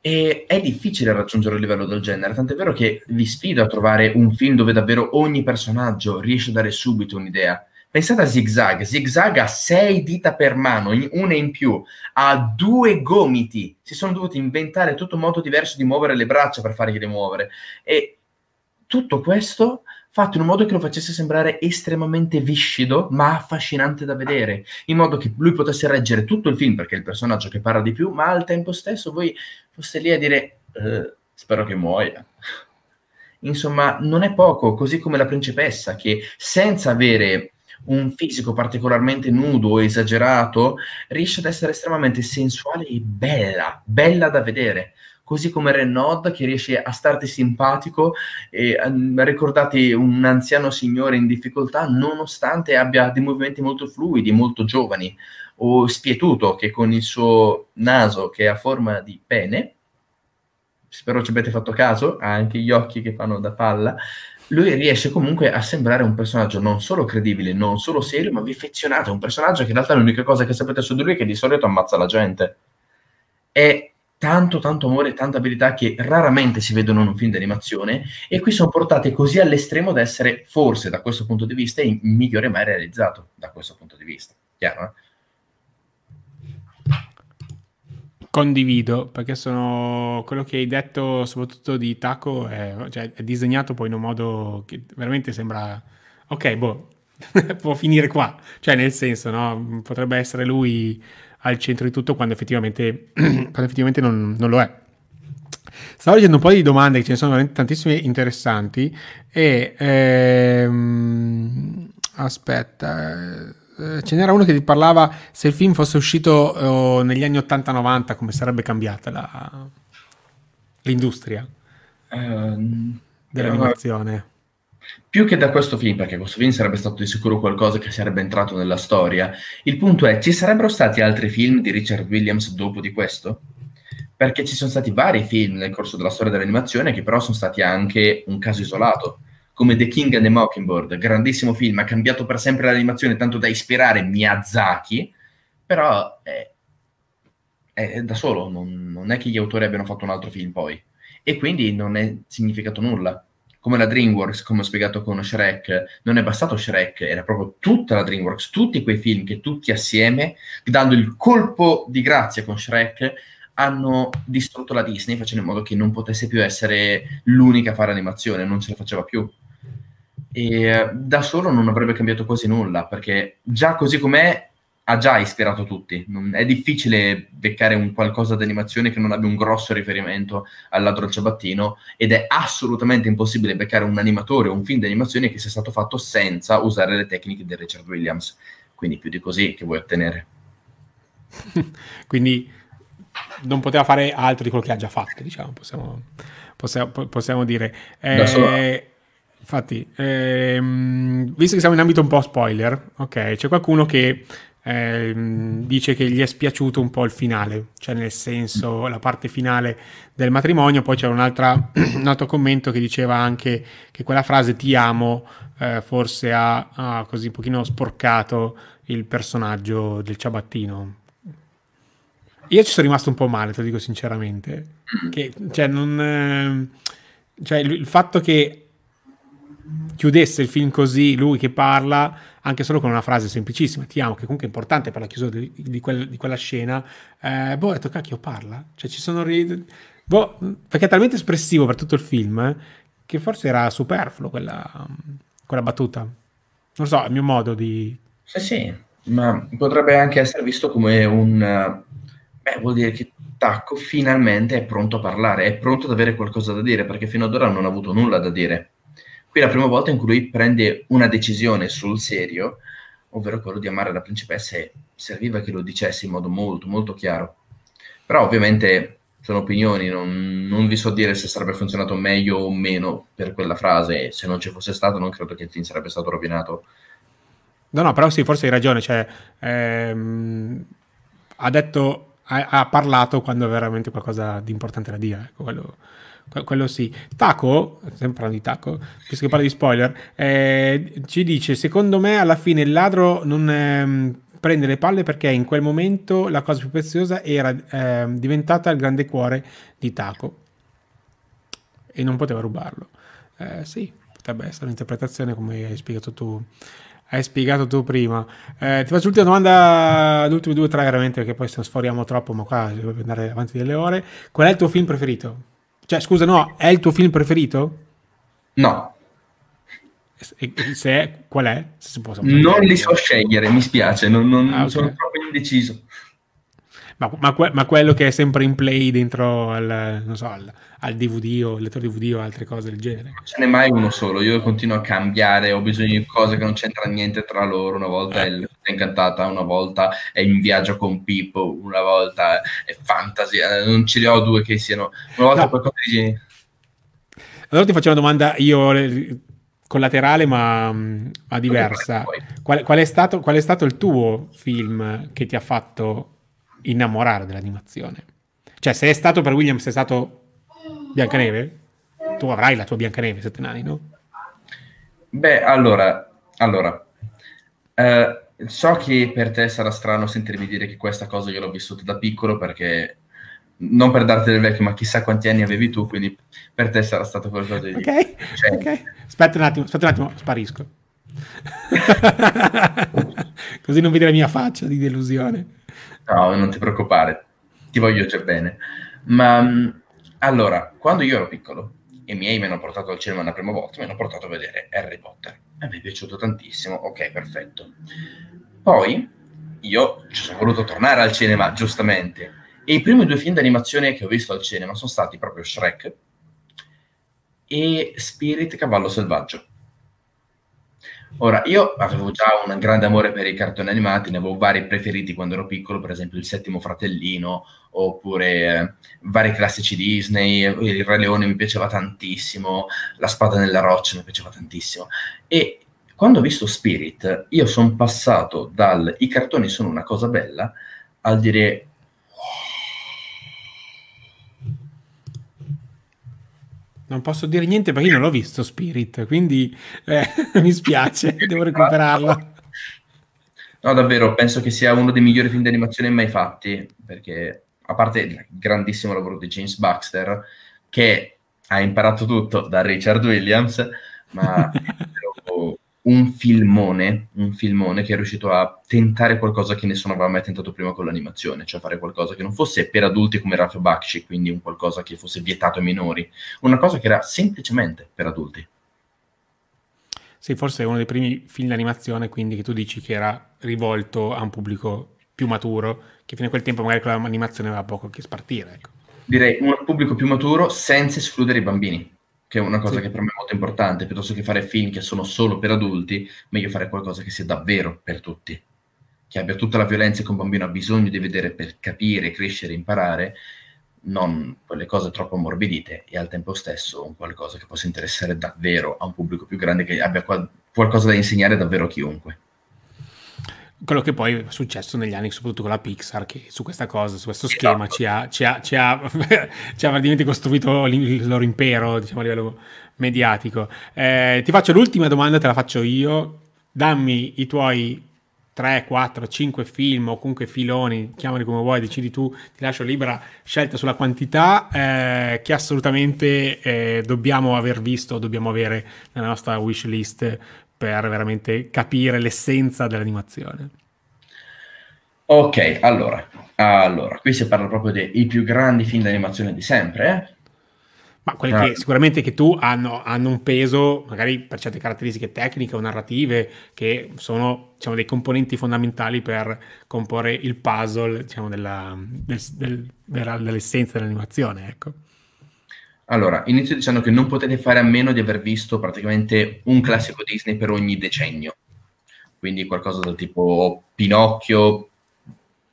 e è difficile raggiungere un livello del genere, tant'è vero che vi sfido a trovare un film dove davvero ogni personaggio riesce a dare subito un'idea. Pensate a Zigzag. Zigzag ha 6 dita per mano, una in più, ha 2 gomiti. Si sono dovuti inventare tutto un modo diverso di muovere le braccia per fargli rimuovere. E tutto questo fatto in un modo che lo facesse sembrare estremamente viscido, ma affascinante da vedere. In modo che lui potesse reggere tutto il film, perché è il personaggio che parla di più, ma al tempo stesso voi foste lì a dire spero che muoia. Insomma, non è poco, così come la principessa, che senza avere un fisico particolarmente nudo o esagerato, riesce ad essere estremamente sensuale e bella, bella da vedere. Così come Renaud, che riesce a starti simpatico e a ricordarti un anziano signore in difficoltà, nonostante abbia dei movimenti molto fluidi, molto giovani. O Spietuto, che con il suo naso, che ha forma di pene, spero ci abbiate fatto caso, ha anche gli occhi che fanno da palla, lui riesce comunque a sembrare un personaggio non solo credibile, non solo serio, ma vi affezionate, un personaggio che in realtà l'unica cosa che sapete su di lui è che di solito ammazza la gente. È tanto, tanto amore e tanta abilità che raramente si vedono in un film di animazione, e qui sono portati così all'estremo da essere, forse, da questo punto di vista, il migliore mai realizzato, da questo punto di vista. Chiaro, eh? Condivido, perché sono quello che hai detto soprattutto di Taco, cioè, è disegnato poi in un modo che veramente sembra ok, boh, può finire qua, cioè nel senso, no, potrebbe essere lui al centro di tutto quando effettivamente, non lo è. Stavo leggendo un po' di domande, che ce ne sono veramente tantissime interessanti, e aspetta, ce n'era uno che ti parlava se il film fosse uscito negli anni 80-90 come sarebbe cambiata l'industria dell'animazione. Più che da questo film, perché questo film sarebbe stato di sicuro qualcosa che sarebbe entrato nella storia, il punto è: ci sarebbero stati altri film di Richard Williams dopo di questo? perché ci sono stati vari film nel corso della storia dell'animazione che però sono stati anche un caso isolato, come The King and the Mockingbird, grandissimo film, ha cambiato per sempre l'animazione tanto da ispirare Miyazaki, però è da solo, non è che gli autori abbiano fatto un altro film poi, e quindi non è significato nulla. Come la Dreamworks, come ho spiegato con Shrek, non è bastato Shrek, era proprio tutta la Dreamworks, tutti quei film che tutti assieme, dando il colpo di grazia con Shrek, hanno distrutto la Disney facendo in modo che non potesse più essere l'unica a fare animazione, non ce la faceva più. E da solo non avrebbe cambiato quasi nulla, perché già così com'è ha già ispirato tutti. È difficile beccare un qualcosa d'animazione che non abbia un grosso riferimento al Ladro al ciabattino, ed è assolutamente impossibile beccare un animatore o un film d'animazione che sia stato fatto senza usare le tecniche di Richard Williams. Quindi più di così che vuoi ottenere? Quindi non poteva fare altro di quello che ha già fatto, diciamo, possiamo dire. Infatti, visto che siamo in ambito un po' spoiler, ok, c'è qualcuno che dice che gli è spiaciuto un po' il finale, cioè nel senso la parte finale del matrimonio. Poi c'era un altro commento che diceva anche che quella frase "ti amo" forse ha così un pochino sporcato il personaggio del ciabattino. Io ci sono rimasto un po' male, te lo dico sinceramente, che, cioè, non, cioè il fatto che chiudesse il film così, lui che parla anche solo con una frase semplicissima, "ti amo", che comunque è importante per la chiusura di quella scena, boh, ho detto cacchio, parla, cioè ci sono boh, perché è talmente espressivo per tutto il film che forse era superfluo quella battuta, non so, è il mio modo di... Sì, ma potrebbe anche essere visto come un... Beh, vuol dire che Tacco finalmente è pronto a parlare, è pronto ad avere qualcosa da dire, perché fino ad ora non ha avuto nulla da dire. Qui è la prima volta in cui lui prende una decisione sul serio, ovvero quello di amare la principessa, e serviva che lo dicesse in modo molto, molto chiaro. Però ovviamente sono opinioni, non vi so dire se sarebbe funzionato meglio o meno per quella frase, se non ci fosse stato non credo che il film sarebbe stato rovinato. No, però sì, forse hai ragione, cioè, ha detto... Ha parlato quando aveva veramente qualcosa di importante da dire, ecco, quello sì. Taco, sempre parlando di Taco, visto che parla di spoiler, ci dice: secondo me alla fine il ladro non prende le palle, perché in quel momento la cosa più preziosa era diventata il grande cuore di Taco e non poteva rubarlo. Sì, potrebbe essere un'interpretazione, come hai spiegato tu. Prima. Ti faccio l'ultima domanda, le ultime due o tre veramente, perché poi se sforiamo troppo, ma qua dobbiamo andare avanti delle ore. Qual è il tuo film preferito? Cioè, scusa, no, è il tuo film preferito? No. Se qual è? Se si può sapere. Non li so scegliere, mi spiace, non sono proprio indeciso. Ma quello che è sempre in play dentro al, non so, al DVD o al lettore DVD o altre cose del genere? Non ce n'è mai uno solo, io continuo a cambiare, ho bisogno di cose che non c'entrano niente tra loro. Una volta è L'Orsa Incantata, una volta è In viaggio con Pippo, una volta è Fantasia, non ce ne ho due che siano una volta, no. Qualcosa di... Allora ti faccio una domanda io collaterale, ma diversa. Qual è stato il tuo film che ti ha fatto innamorare dell'animazione? Cioè, se è stato per Williams, se è stato Biancaneve, tu avrai la tua Biancaneve, Sette Nani, no? Beh, allora, so che per te sarà strano sentirmi dire che questa cosa io l'ho vissuta da piccolo, perché non per darti del vecchio, ma chissà quanti anni avevi tu, quindi per te sarà stato qualcosa di... Ok. Aspetta un attimo, sparisco. Così non vedi la mia faccia di delusione. No, non ti preoccupare, ti voglio già bene. Ma allora, quando io ero piccolo e i miei mi hanno portato al cinema la prima volta, mi hanno portato a vedere Harry Potter e mi è piaciuto tantissimo, ok, perfetto. Poi io ci sono voluto tornare al cinema, giustamente, e i primi due film d'animazione che ho visto al cinema sono stati proprio Shrek e Spirit Cavallo Selvaggio. Ora, io avevo già un grande amore per i cartoni animati, ne avevo vari preferiti quando ero piccolo, per esempio Il Settimo Fratellino, oppure vari classici Disney. Il Re Leone mi piaceva tantissimo, La Spada Nella Roccia mi piaceva tantissimo. E quando ho visto Spirit, io sono passato dal "i cartoni sono una cosa bella" al dire Non posso dire niente perché io non l'ho visto Spirit, quindi mi spiace, devo recuperarlo. No, davvero, penso che sia uno dei migliori film di animazione mai fatti, perché a parte il grandissimo lavoro di James Baxter, che ha imparato tutto da Richard Williams, ma un filmone che è riuscito a tentare qualcosa che nessuno aveva mai tentato prima con l'animazione, cioè fare qualcosa che non fosse per adulti come Ralph Bakshi, quindi un qualcosa che fosse vietato ai minori, una cosa che era semplicemente per adulti. Sì, forse è uno dei primi film d'animazione, quindi, che tu dici che era rivolto a un pubblico più maturo, che fino a quel tempo magari con l'animazione aveva poco che spartire, ecco. Direi un pubblico più maturo senza escludere i bambini, che è una cosa che per me è molto importante. Piuttosto che fare film che sono solo per adulti, meglio fare qualcosa che sia davvero per tutti, che abbia tutta la violenza che un bambino ha bisogno di vedere per capire, crescere, imparare, non quelle cose troppo morbidite, e al tempo stesso un qualcosa che possa interessare davvero a un pubblico più grande, che abbia qualcosa da insegnare davvero a chiunque. Quello che poi è successo negli anni, soprattutto con la Pixar, che su questa cosa, su questo schema, esatto, ci ha praticamente costruito il loro impero, diciamo, a livello mediatico. Ti faccio l'ultima domanda, te la faccio io. Dammi i tuoi 3, 4, 5 film, o comunque filoni, chiamali come vuoi, decidi tu, ti lascio libera scelta sulla quantità, che assolutamente dobbiamo aver visto, o dobbiamo avere nella nostra wish list, per veramente capire l'essenza dell'animazione. Ok, allora, qui si parla proprio dei più grandi film d'animazione di sempre. Ma quelli che sicuramente che tu hanno un peso, magari per certe caratteristiche tecniche o narrative, che sono, diciamo, dei componenti fondamentali per comporre il puzzle, diciamo, dell'essenza dell'animazione, ecco. Allora, inizio dicendo che non potete fare a meno di aver visto praticamente un classico Disney per ogni decennio, quindi qualcosa del tipo Pinocchio,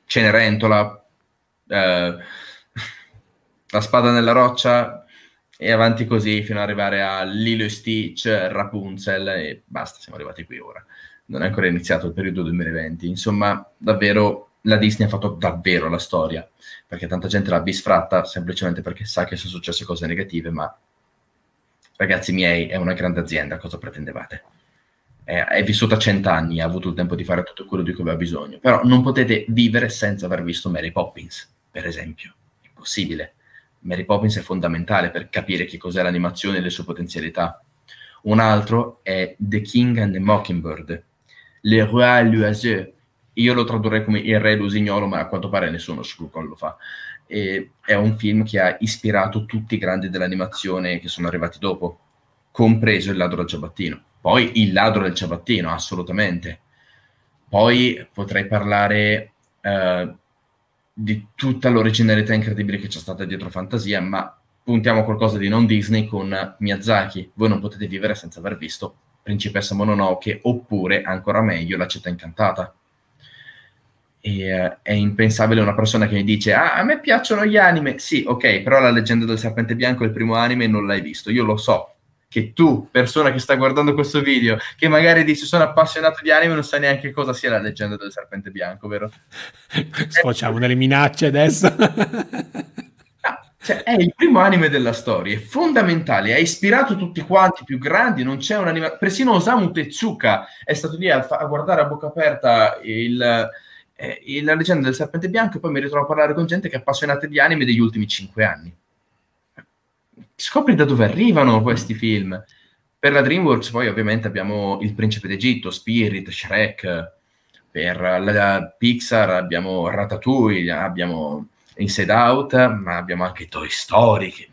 Cenerentola, La Spada Nella Roccia, e avanti così fino ad arrivare a Lilo e Stitch, Rapunzel, e basta, siamo arrivati qui ora. Non è ancora iniziato il periodo 2020, insomma, davvero... La Disney ha fatto davvero la storia, perché tanta gente l'ha bisfratta semplicemente perché sa che sono successe cose negative, ma ragazzi miei, è una grande azienda, cosa pretendevate? È vissuta 100 anni, ha avuto il tempo di fare tutto quello di cui aveva bisogno, però non potete vivere senza aver visto Mary Poppins, per esempio. Impossibile. Mary Poppins è fondamentale per capire che cos'è l'animazione e le sue potenzialità. Un altro è The King and the Mockingbird, Le Roi et l'Oiseau. Io lo tradurrei come Il re lusignolo, ma a quanto pare nessuno su Google lo fa. E è un film che ha ispirato tutti i grandi dell'animazione che sono arrivati dopo, compreso Il ladro del ciabattino. Poi Il ladro del ciabattino, assolutamente. Poi potrei parlare di tutta l'originalità incredibile che c'è stata dietro Fantasia, ma puntiamo a qualcosa di non Disney con Miyazaki. Voi non potete vivere senza aver visto Principessa Mononoke, oppure, ancora meglio, La città incantata. E è impensabile una persona che mi dice: ah, a me piacciono gli anime. Sì, ok, però La leggenda del serpente bianco è il primo anime e non l'hai visto. Io lo so che tu, persona che sta guardando questo video, che magari dici sono appassionato di anime, non sai neanche cosa sia La leggenda del serpente bianco, vero? Facciamo delle minacce adesso. Cioè, è il primo anime della storia, è fondamentale, ha ispirato tutti quanti i più grandi, non c'è un anime... Persino Osamu Tezuka è stato lì a guardare a bocca aperta La leggenda del serpente bianco, e poi mi ritrovo a parlare con gente che è appassionata di anime degli ultimi 5 anni. Scopri da dove arrivano questi film. Per la Dreamworks poi ovviamente abbiamo Il principe d'Egitto, Spirit, Shrek. Per la Pixar abbiamo Ratatouille, abbiamo Inside Out, ma abbiamo anche Toy Story, che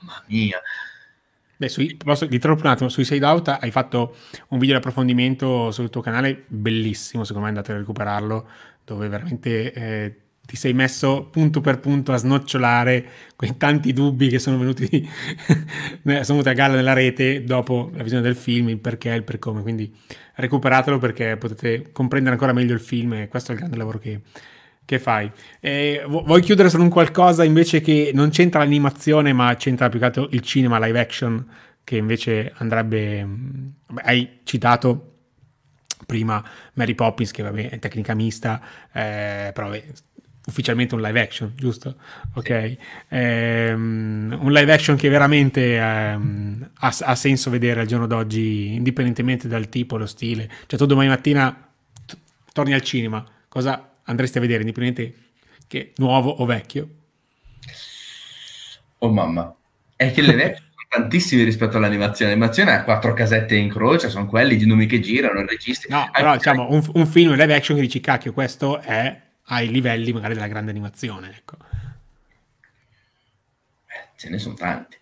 mamma mia. Beh, ti interrompo un attimo, su Inside Out hai fatto un video di approfondimento sul tuo canale, bellissimo, secondo me andate a recuperarlo, dove veramente ti sei messo punto per punto a snocciolare quei tanti dubbi che sono venuti a galla nella rete dopo la visione del film, il perché e il per come, quindi recuperatelo perché potete comprendere ancora meglio il film, e questo è il grande lavoro che fai. Vuoi chiudere su un qualcosa invece che non c'entra l'animazione, ma c'entra più che altro il cinema live action, che invece andrebbe... hai citato prima Mary Poppins, che vabbè, è tecnica mista, però ufficialmente un live action, giusto? Ok, un live action che veramente ha senso vedere al giorno d'oggi, indipendentemente dal tipo, lo stile. Cioè tu domani mattina torni al cinema, cosa andresti a vedere, indipendentemente che nuovo o vecchio? Oh mamma, è che le vecchie sono tantissimi rispetto all'animazione. L'animazione ha quattro casette in croce, sono quelli, i nomi che girano, i registi. No, però diciamo un film in live action che dici cacchio, questo è ai livelli magari della grande animazione, ecco. Ce ne sono tanti.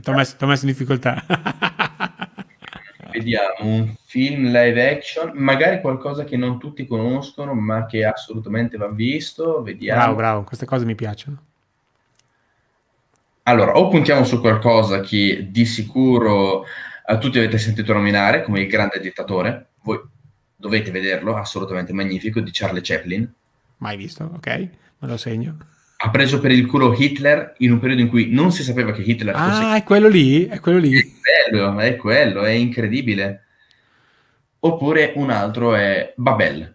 T'ho messo in difficoltà. Vediamo un film live action, magari qualcosa che non tutti conoscono ma che assolutamente va visto. Vediamo. Bravo, queste cose mi piacciono. Allora, o puntiamo su qualcosa che di sicuro tutti avete sentito nominare, come Il Grande Dittatore. Voi dovete vederlo, assolutamente magnifico, di Charlie Chaplin. Mai visto, ok, me lo segno. Ha preso per il culo Hitler in un periodo in cui non si sapeva che Hitler fosse... Ah, è quello lì? È quello lì? È quello, è incredibile. Oppure un altro è Babel,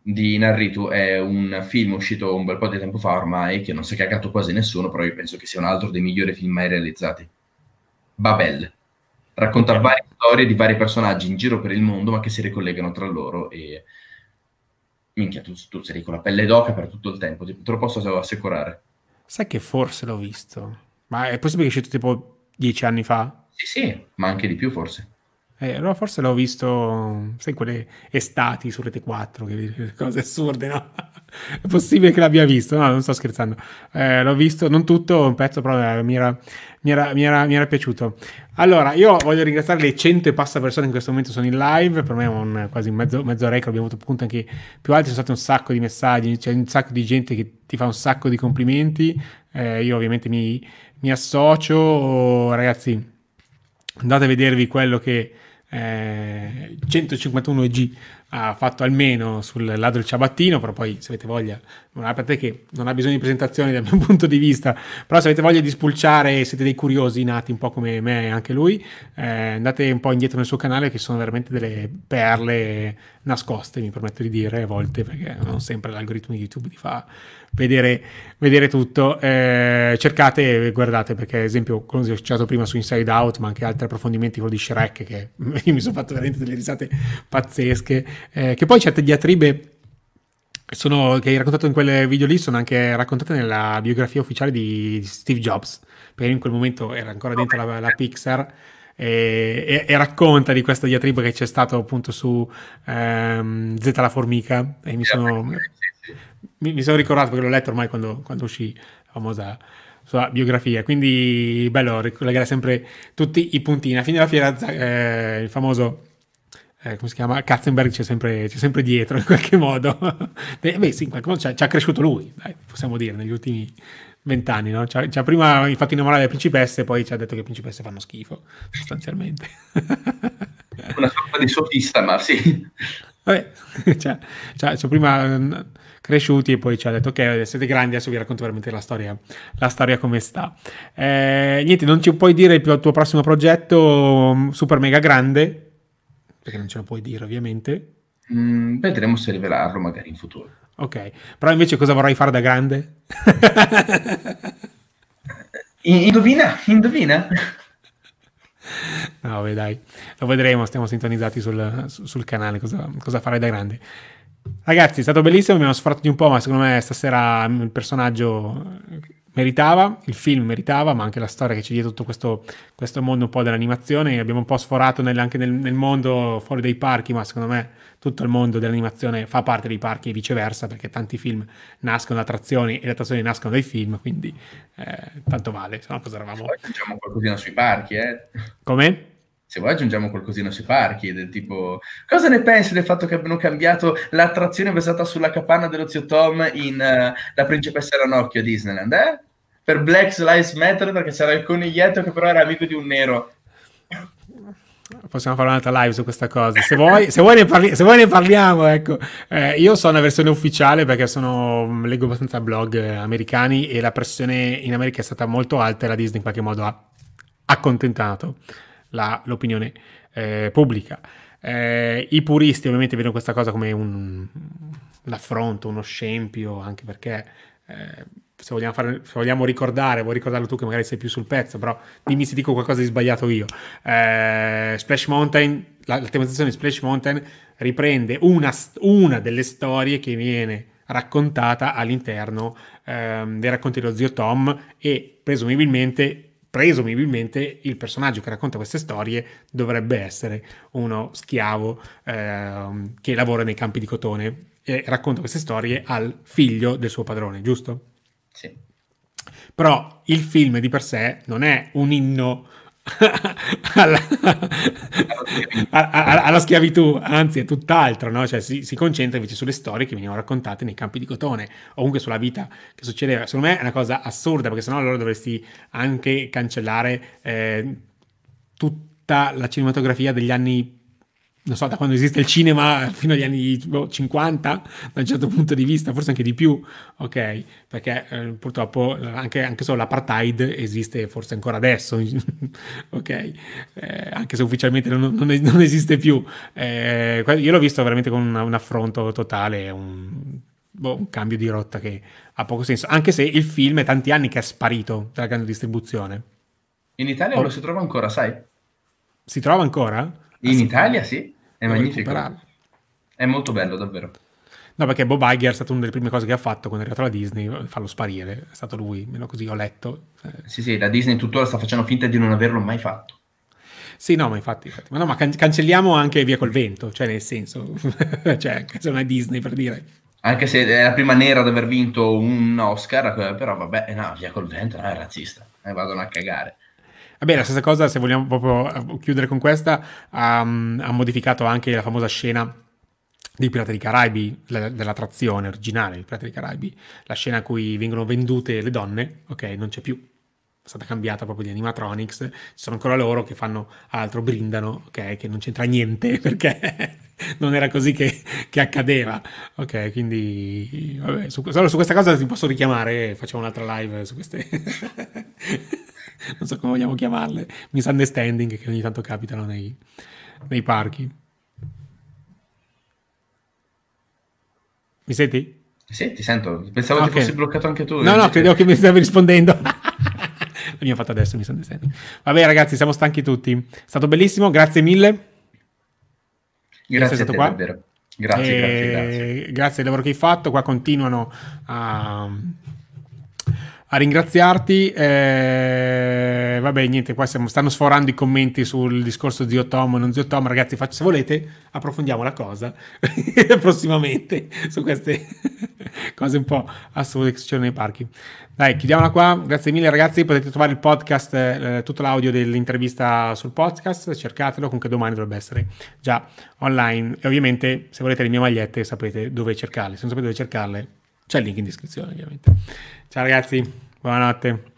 di Narritu. È un film uscito un bel po' di tempo fa ormai, che non si è cagato quasi nessuno, però io penso che sia un altro dei migliori film mai realizzati. Babel. Racconta varie storie di vari personaggi in giro per il mondo, ma che si ricollegano tra loro e... Minchia, tu sei con la pelle d'oca per tutto il tempo, te lo posso assicurare. Sai che forse l'ho visto, ma è possibile che è uscito tipo 10 anni fa? Sì, ma anche di più forse. Allora forse l'ho visto, sai, quelle estati su Rete 4, che cose assurde, no? È possibile che l'abbia visto, no, non sto scherzando. L'ho visto, non tutto, un pezzo, però mi era piaciuto. Allora, io voglio ringraziare le 100 e passa persone che in questo momento sono in live. Per me è quasi mezzo record, abbiamo avuto appunto anche più altri. Sono stati un sacco di messaggi, c'è un sacco di gente che ti fa un sacco di complimenti. Io ovviamente mi associo, ragazzi. Andate a vedervi quello che 151EG ha fatto almeno sul Ladro del Ciabattino, però poi se avete voglia, a parte che non ha bisogno di presentazioni dal mio punto di vista, però se avete voglia di spulciare, siete dei curiosi nati un po' come me e anche lui, andate un po' indietro nel suo canale, che sono veramente delle perle nascoste, mi permetto di dire a volte, perché non sempre l'algoritmo di YouTube ti fa vedere tutto. Cercate e guardate, perché ad esempio quello che ho citato prima su Inside Out, ma anche altri approfondimenti, quello di Shrek, che io mi sono fatto veramente delle risate pazzesche, che poi certe diatribe che hai raccontato in quel video lì sono anche raccontate nella biografia ufficiale di Steve Jobs, perché in quel momento era ancora dentro la Pixar, e racconta di questa diatriba che c'è stato appunto su Zeta la formica, e mi sono ricordato perché l'ho letto ormai quando uscì la famosa sua biografia. Quindi bello ricollegare sempre tutti i puntini. A fine della fiera il famoso come si chiama? Katzenberg c'è sempre dietro in qualche modo. Beh sì, in qualche modo ci ha cresciuto lui, dai, possiamo dire, negli ultimi 20 anni, no? Ci ha prima fatto innamorare le principesse, poi ci ha detto che le principesse fanno schifo, sostanzialmente. Una sorta di sofista, ma sì. Vabbè, cioè prima cresciuti e poi ci ha detto ok, siete grandi, adesso vi racconto veramente la storia come sta. Niente, non ci puoi dire il tuo prossimo progetto super mega grande, perché non ce lo puoi dire ovviamente. Vedremo se rivelarlo magari in futuro. Ok, però invece cosa vorrai fare da grande? Indovina? No, beh, dai, lo vedremo, stiamo sintonizzati sul canale, cosa fare da grande. Ragazzi, è stato bellissimo, mi hanno sfruttato un po', ma secondo me stasera il personaggio meritava, il film meritava, ma anche la storia che c'è dietro tutto questo mondo un po' dell'animazione. Abbiamo un po' sforato anche nel mondo fuori dai parchi, ma secondo me tutto il mondo dell'animazione fa parte dei parchi e viceversa, perché tanti film nascono da attrazioni e le attrazioni nascono dai film, quindi tanto vale, se no cosa eravamo... Poi facciamo qualcosina sui parchi, Come? Se vuoi aggiungiamo qualcosina sui parchi, del tipo, cosa ne pensi del fatto che abbiano cambiato l'attrazione basata sulla capanna dello zio Tom in La principessa Ranocchio a Disneyland, Per Black Lives Matter, perché c'era il coniglietto che però era amico di un nero. Possiamo fare un'altra live su questa cosa, se vuoi, se vuoi ne parliamo, ecco. Io so una versione ufficiale, perché leggo abbastanza blog americani, e la pressione in America è stata molto alta e la Disney in qualche modo ha accontentato l'opinione pubblica. I puristi ovviamente vedono questa cosa come un un affronto, uno scempio, anche perché se vogliamo ricordare, vuoi ricordarlo tu che magari sei più sul pezzo, però dimmi se dico qualcosa di sbagliato io. Splash Mountain, la tematizzazione di Splash Mountain riprende una delle storie che viene raccontata all'interno dei racconti dello zio Tom, e presumibilmente il personaggio che racconta queste storie dovrebbe essere uno schiavo che lavora nei campi di cotone e racconta queste storie al figlio del suo padrone, giusto? Sì. Però il film di per sé non è un inno alla schiavitù, anzi è tutt'altro, no? Cioè, si concentra invece sulle storie che venivano raccontate nei campi di cotone, o comunque sulla vita che succedeva. Secondo me è una cosa assurda, perché sennò allora dovresti anche cancellare tutta la cinematografia degli anni, non so, da quando esiste il cinema fino agli anni 50, da un certo punto di vista, forse anche di più, ok? Perché purtroppo anche solo l'apartheid esiste forse ancora adesso, ok? Anche se ufficialmente non esiste più. Io l'ho visto veramente con un affronto totale, un cambio di rotta che ha poco senso, anche se il film è tanti anni che è sparito dalla grande distribuzione. In Italia lo si trova ancora, sai? Si trova ancora? In Italia sì. È magnifico, è molto bello davvero. No, perché Bob Iger è stata una delle prime cose che ha fatto quando è arrivato la Disney, farlo sparire, è stato lui, meno così ho letto. Sì, sì, la Disney tuttora sta facendo finta di non averlo mai fatto. Sì, no, ma infatti. Ma no, ma cancelliamo anche Via col vento, cioè nel senso, cioè se non è Disney, per dire. Anche se è la prima nera ad aver vinto un Oscar, però vabbè, no, Via col vento, no, è razzista, vado a cagare. Vabbè, la stessa cosa, se vogliamo proprio chiudere con questa, ha modificato anche la famosa scena dei Pirati dei Caraibi, dell'attrazione originale dei Pirati dei Caraibi, la scena in cui vengono vendute le donne, ok, non c'è più, è stata cambiata proprio di animatronics, ci sono ancora loro che fanno altro, brindano, ok, che non c'entra niente perché non era così che accadeva, ok, quindi vabbè, solo su questa cosa ti posso richiamare, facciamo un'altra live su queste... non so come vogliamo chiamarle, misunderstanding che ogni tanto capitano nei parchi. Mi senti? Sì, ti sento. Pensavo che fossi bloccato anche tu. No, credevo che mi stavi rispondendo. L'abbiamo fatto adesso, misunderstanding. Vabbè ragazzi, siamo stanchi tutti. È stato bellissimo, grazie mille. Grazie a te, davvero. Grazie, grazie. Grazie al lavoro che hai fatto. Qua continuano a ringraziarti, vabbè niente, qua stanno sforando i commenti sul discorso zio Tom o non zio Tom, ragazzi, se volete approfondiamo la cosa prossimamente su queste cose un po' assurde che succedono nei parchi. Dai, chiudiamola qua, grazie mille ragazzi, potete trovare il podcast, tutto l'audio dell'intervista sul podcast, cercatelo, comunque domani dovrebbe essere già online, e ovviamente se volete le mie magliette sapete dove cercarle, se non sapete dove cercarle c'è il link in descrizione ovviamente. Ciao ragazzi, buonanotte.